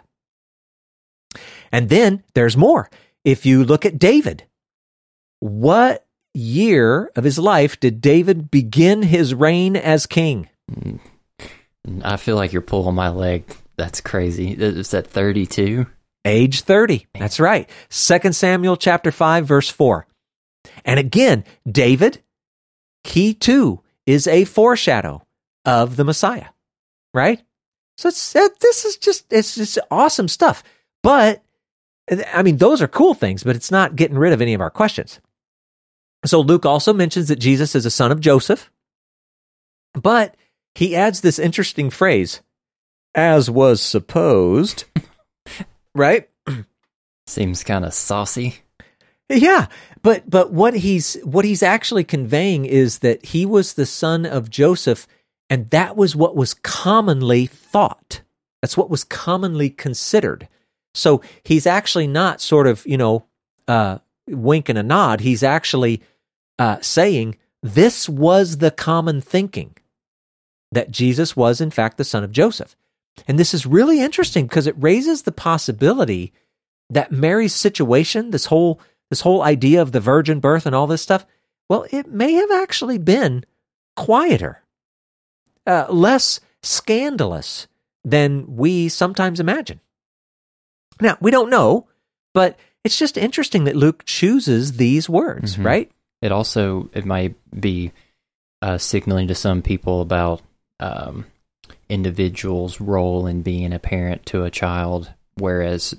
And then there's more. If you look at David, what year of his life did David begin his reign as king? I feel like you're pulling my leg. That's crazy. Is that 32? Age 30. That's right. 2 Samuel chapter 5, verse 4. And again, David, he too is a foreshadow of the Messiah, right? So it's just awesome stuff. But, I mean, those are cool things, but it's not getting rid of any of our questions. So Luke also mentions that Jesus is a son of Joseph, but he adds this interesting phrase, as was supposed, right? Seems kind of saucy. Yeah, but what he's actually conveying is that he was the son of Joseph, and that was what was commonly thought. That's what was commonly considered. So he's actually not sort of, wink and a nod. He's actually saying this was the common thinking, that Jesus was, in fact, the son of Joseph. And this is really interesting because it raises the possibility that Mary's situation, this whole idea of the virgin birth and all this stuff, well, it may have actually been quieter, less scandalous than we sometimes imagine. Now, we don't know, but it's just interesting that Luke chooses these words, mm-hmm. right? It might be signaling to some people about individual's role in being a parent to a child, whereas,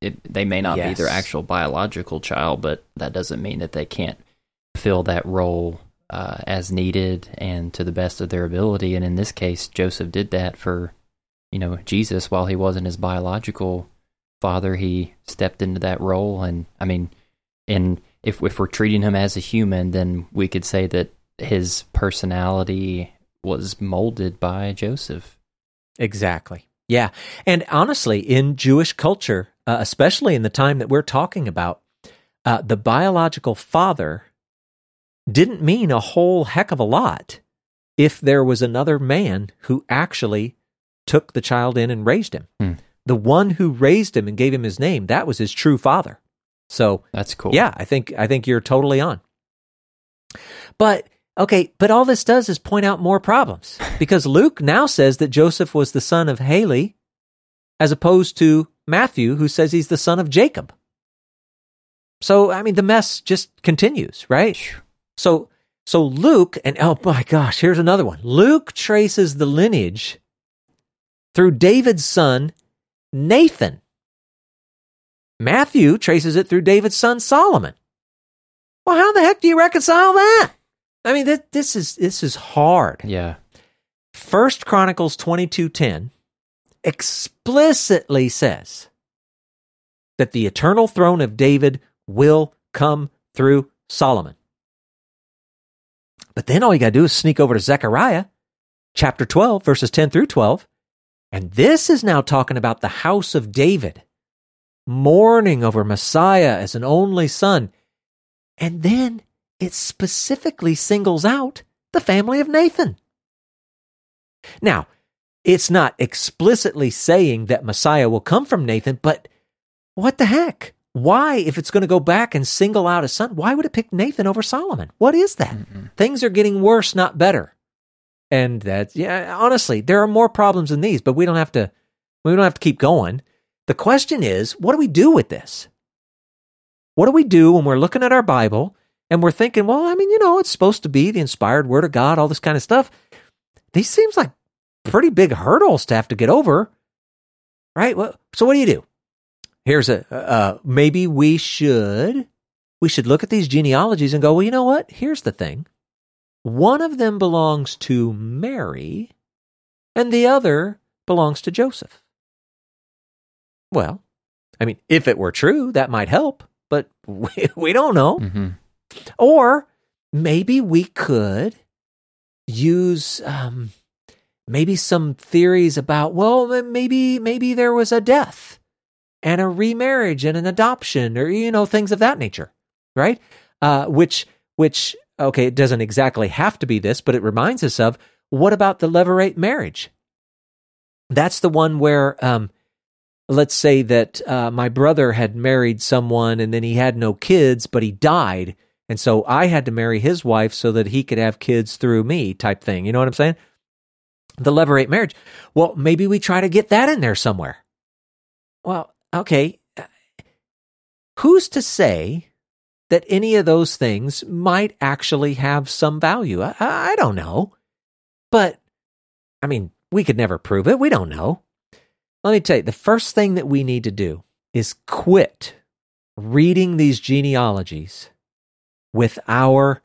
they may not yes. be their actual biological child, but that doesn't mean that they can't fill that role as needed and to the best of their ability. And in this case, Joseph did that for, Jesus. While he wasn't his biological father, he stepped into that role. And I mean, and if we're treating him as a human, then we could say that his personality was molded by Joseph. Exactly. Yeah. And honestly, in Jewish culture, especially in the time that we're talking about, the biological father didn't mean a whole heck of a lot if there was another man who actually took the child in and raised him. Hmm. The one who raised him and gave him his name, that was his true father. So that's cool. Yeah, I think you're totally on. But all this does is point out more problems, because Luke now says that Joseph was the son of Haley, as opposed to Matthew, who says he's the son of Jacob. So, I mean, the mess just continues, right? So Luke, and oh my gosh, here's another one. Luke traces the lineage through David's son, Nathan. Matthew traces it through David's son, Solomon. Well, how the heck do you reconcile that? I mean, this is hard. Yeah. 1 Chronicles 22:10 explicitly says that the eternal throne of David will come through Solomon. But then all you got to do is sneak over to Zechariah chapter 12, verses 10 through 12, and this is now talking about the house of David mourning over Messiah as an only son. And then it specifically singles out the family of Nathan. Now, it's not explicitly saying that Messiah will come from Nathan, but what the heck? Why, if it's going to go back and single out a son, why would it pick Nathan over Solomon? What is that? Mm-hmm. Things are getting worse, not better. And that's, honestly, there are more problems than these, but we don't have to keep going. The question is, what do we do with this? What do we do when we're looking at our Bible and we're thinking, well, I mean, it's supposed to be the inspired word of God, all this kind of stuff. These seems like pretty big hurdles to have to get over. right? Well, so what do you do? Here's a, maybe we should look at these genealogies and go, well, you know what? Here's the thing. One of them belongs to Mary and the other belongs to Joseph. Well, I mean, if it were true, that might help, but we don't know. Mm-hmm. Or maybe we could use maybe some theories about, well, maybe there was a death and a remarriage and an adoption, or, you know, things of that nature, right? Which okay, it doesn't exactly have to be this, but it reminds us of, what about the levirate marriage? That's the one where, let's say that my brother had married someone and then he had no kids, but he died. And so I had to marry his wife so that he could have kids through me, type thing. You know what I'm saying? The levirate marriage. Well, maybe we try to get that in there somewhere. Well, okay. Who's to say that any of those things might actually have some value? I don't know. But, I mean, we could never prove it. We don't know. Let me tell you, the first thing that we need to do is quit reading these genealogies with our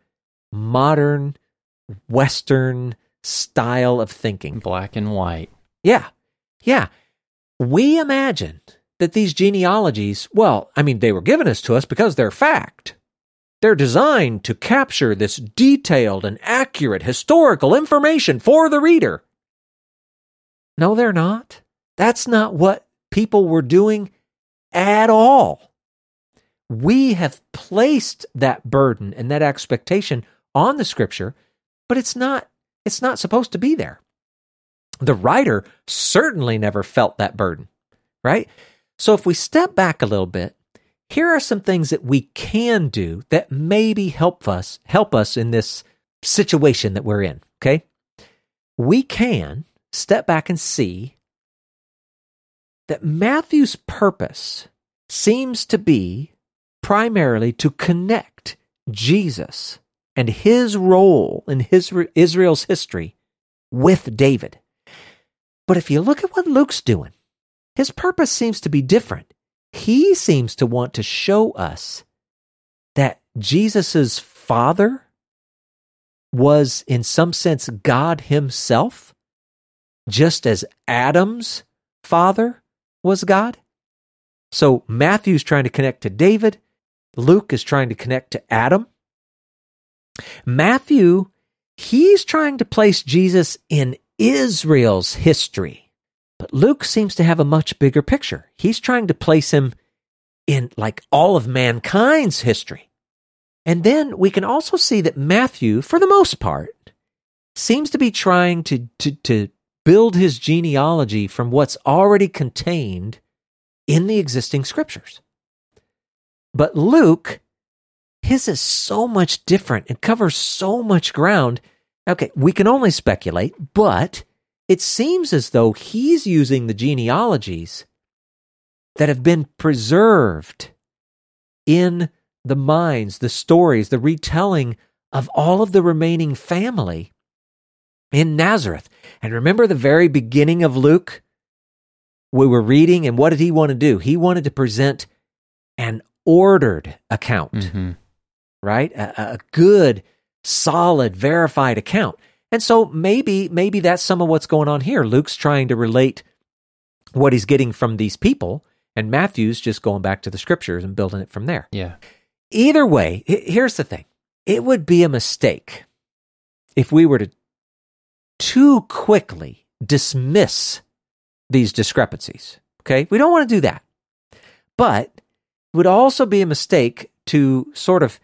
modern Western style of thinking. Black and white. Yeah. We imagine that these genealogies, well, I mean, they were given to us because they're fact. They're designed to capture this detailed and accurate historical information for the reader. No, they're not. That's not what people were doing at all. We have placed that burden and that expectation on the Scripture, but it's not supposed to be there. The writer certainly never felt that burden, right? So if we step back a little bit, here are some things that we can do that maybe help us in this situation that we're in, okay? We can step back and see that Matthew's purpose seems to be primarily to connect Jesus and his role in Israel's history with David. But if you look at what Luke's doing, his purpose seems to be different. He seems to want to show us that Jesus' father was, in some sense, God himself, just as Adam's father was God. So Matthew's trying to connect to David. Luke is trying to connect to Adam. Matthew, he's trying to place Jesus in Israel's history. But Luke seems to have a much bigger picture. He's trying to place him in, like, all of mankind's history. And then we can also see that Matthew, for the most part, seems to be trying to build his genealogy from what's already contained in the existing Scriptures. But Luke, his is so much different and covers so much ground. Okay, we can only speculate, but it seems as though he's using the genealogies that have been preserved in the minds, the stories, the retelling of all of the remaining family in Nazareth. And remember the very beginning of Luke? We were reading, and what did he want to do? He wanted to present an ordered account, mm-hmm. right? A good, solid, verified account. And so maybe that's some of what's going on here. Luke's trying to relate what he's getting from these people, and Matthew's just going back to the Scriptures and building it from there. Yeah. Either way, here's the thing. It would be a mistake if we were to too quickly dismiss these discrepancies, okay? We don't want to do that. But it would also be a mistake to sort of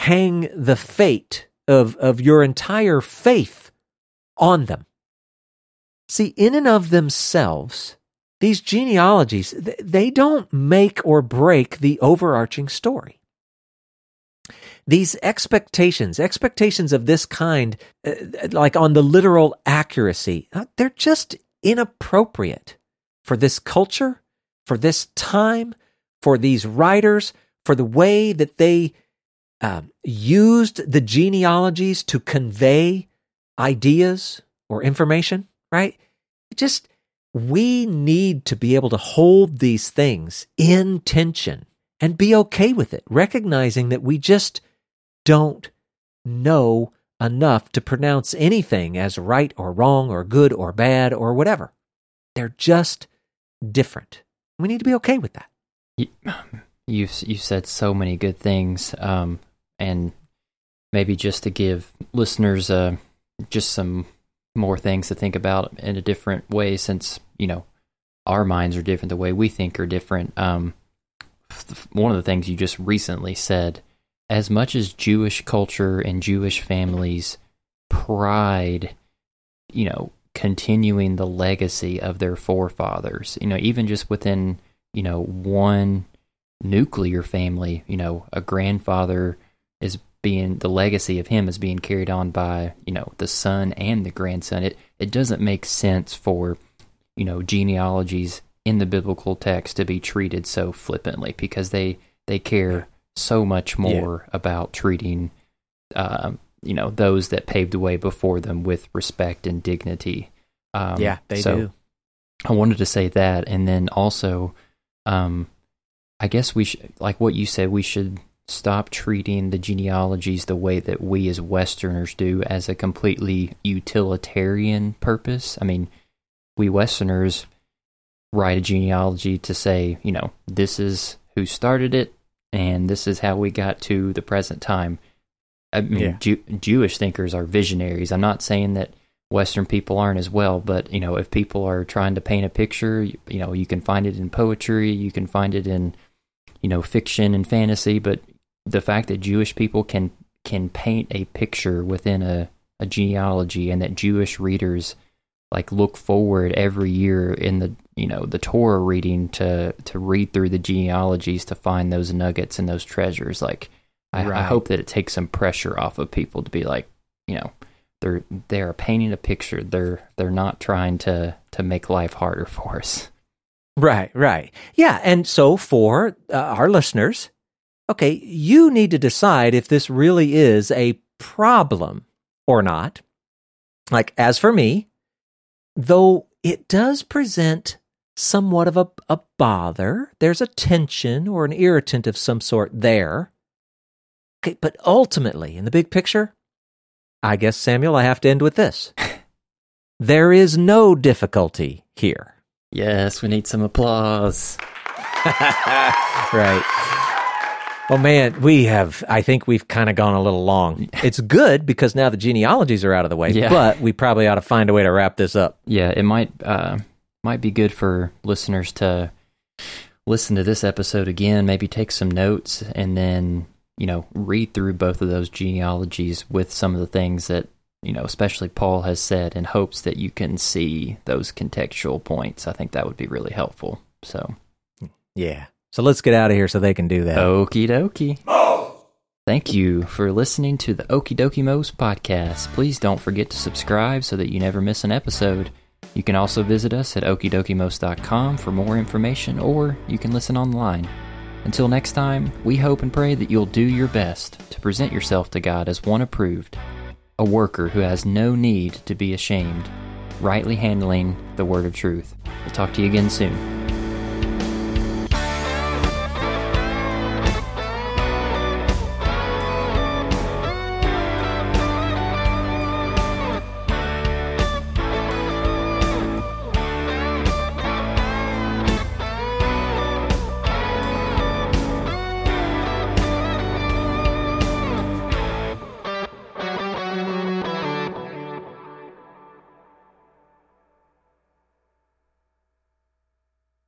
hang the fate of your entire faith on them. See, in and of themselves, these genealogies, they don't make or break the overarching story. These expectations of this kind, like on the literal accuracy, they're just inappropriate for this culture, for this time, for these writers, for the way that they used the genealogies to convey ideas or information, right? It just, We need to be able to hold these things in tension and be okay with it, recognizing that we just don't know enough to pronounce anything as right or wrong or good or bad or whatever. They're just different. We need to be okay with that. You've said so many good things, and maybe just to give listeners just some more things to think about in a different way, since, you know, our minds are different, the way we think are different. One of the things you just recently said, as much as Jewish culture and Jewish families pride, you know, continuing the legacy of their forefathers, you know, even just within, you know, one nuclear family, you know, a grandfather is being, the legacy of him is being carried on by, you know, the son and the grandson. It doesn't make sense for, you know, genealogies in the biblical text to be treated so flippantly, because they care so much more about treating, you know, those that paved the way before them with respect and dignity. They do. I wanted to say that. And then also, I guess we should, like what you said, we should stop treating the genealogies the way that we as Westerners do, as a completely utilitarian purpose. I mean, we Westerners write a genealogy to say, you know, this is who started it, and this is how we got to the present time. I mean, Jewish thinkers are visionaries. I'm not saying that Western people aren't as well, but, you know, if people are trying to paint a picture, you know, you can find it in poetry, you can find it in, you know, fiction and fantasy, but the fact that Jewish people can paint a picture within a genealogy, and that Jewish readers, like, look forward every year in the, you know, the Torah reading to read through the genealogies to find those nuggets and those treasures. Like, I hope that it takes some pressure off of people to be like, you know, They're painting a picture. They're not trying to make life harder for us. Right. Yeah, and so for our listeners, okay, you need to decide if this really is a problem or not. Like, as for me, though it does present somewhat of a bother, there's a tension or an irritant of some sort there. Okay, but ultimately, in the big picture, I guess, Samuel, I have to end with this. There is no difficulty here. Yes, we need some applause. Right. Well, man, I think we've kind of gone a little long. It's good because now the genealogies are out of the way, but we probably ought to find a way to wrap this up. Yeah, it might be good for listeners to listen to this episode again, maybe take some notes, and then, you know, read through both of those genealogies with some of the things that, you know, especially Paul has said, in hopes that you can see those contextual points. I think that would be really helpful. So, yeah. So let's get out of here so they can do that. Okie dokie. Oh! Thank you for listening to the Okie Dokie Most podcast. Please don't forget to subscribe so that you never miss an episode. You can also visit us at okiedokimos.com for more information, or you can listen online. Until next time, we hope and pray that you'll do your best to present yourself to God as one approved, a worker who has no need to be ashamed, rightly handling the word of truth. We'll talk to you again soon.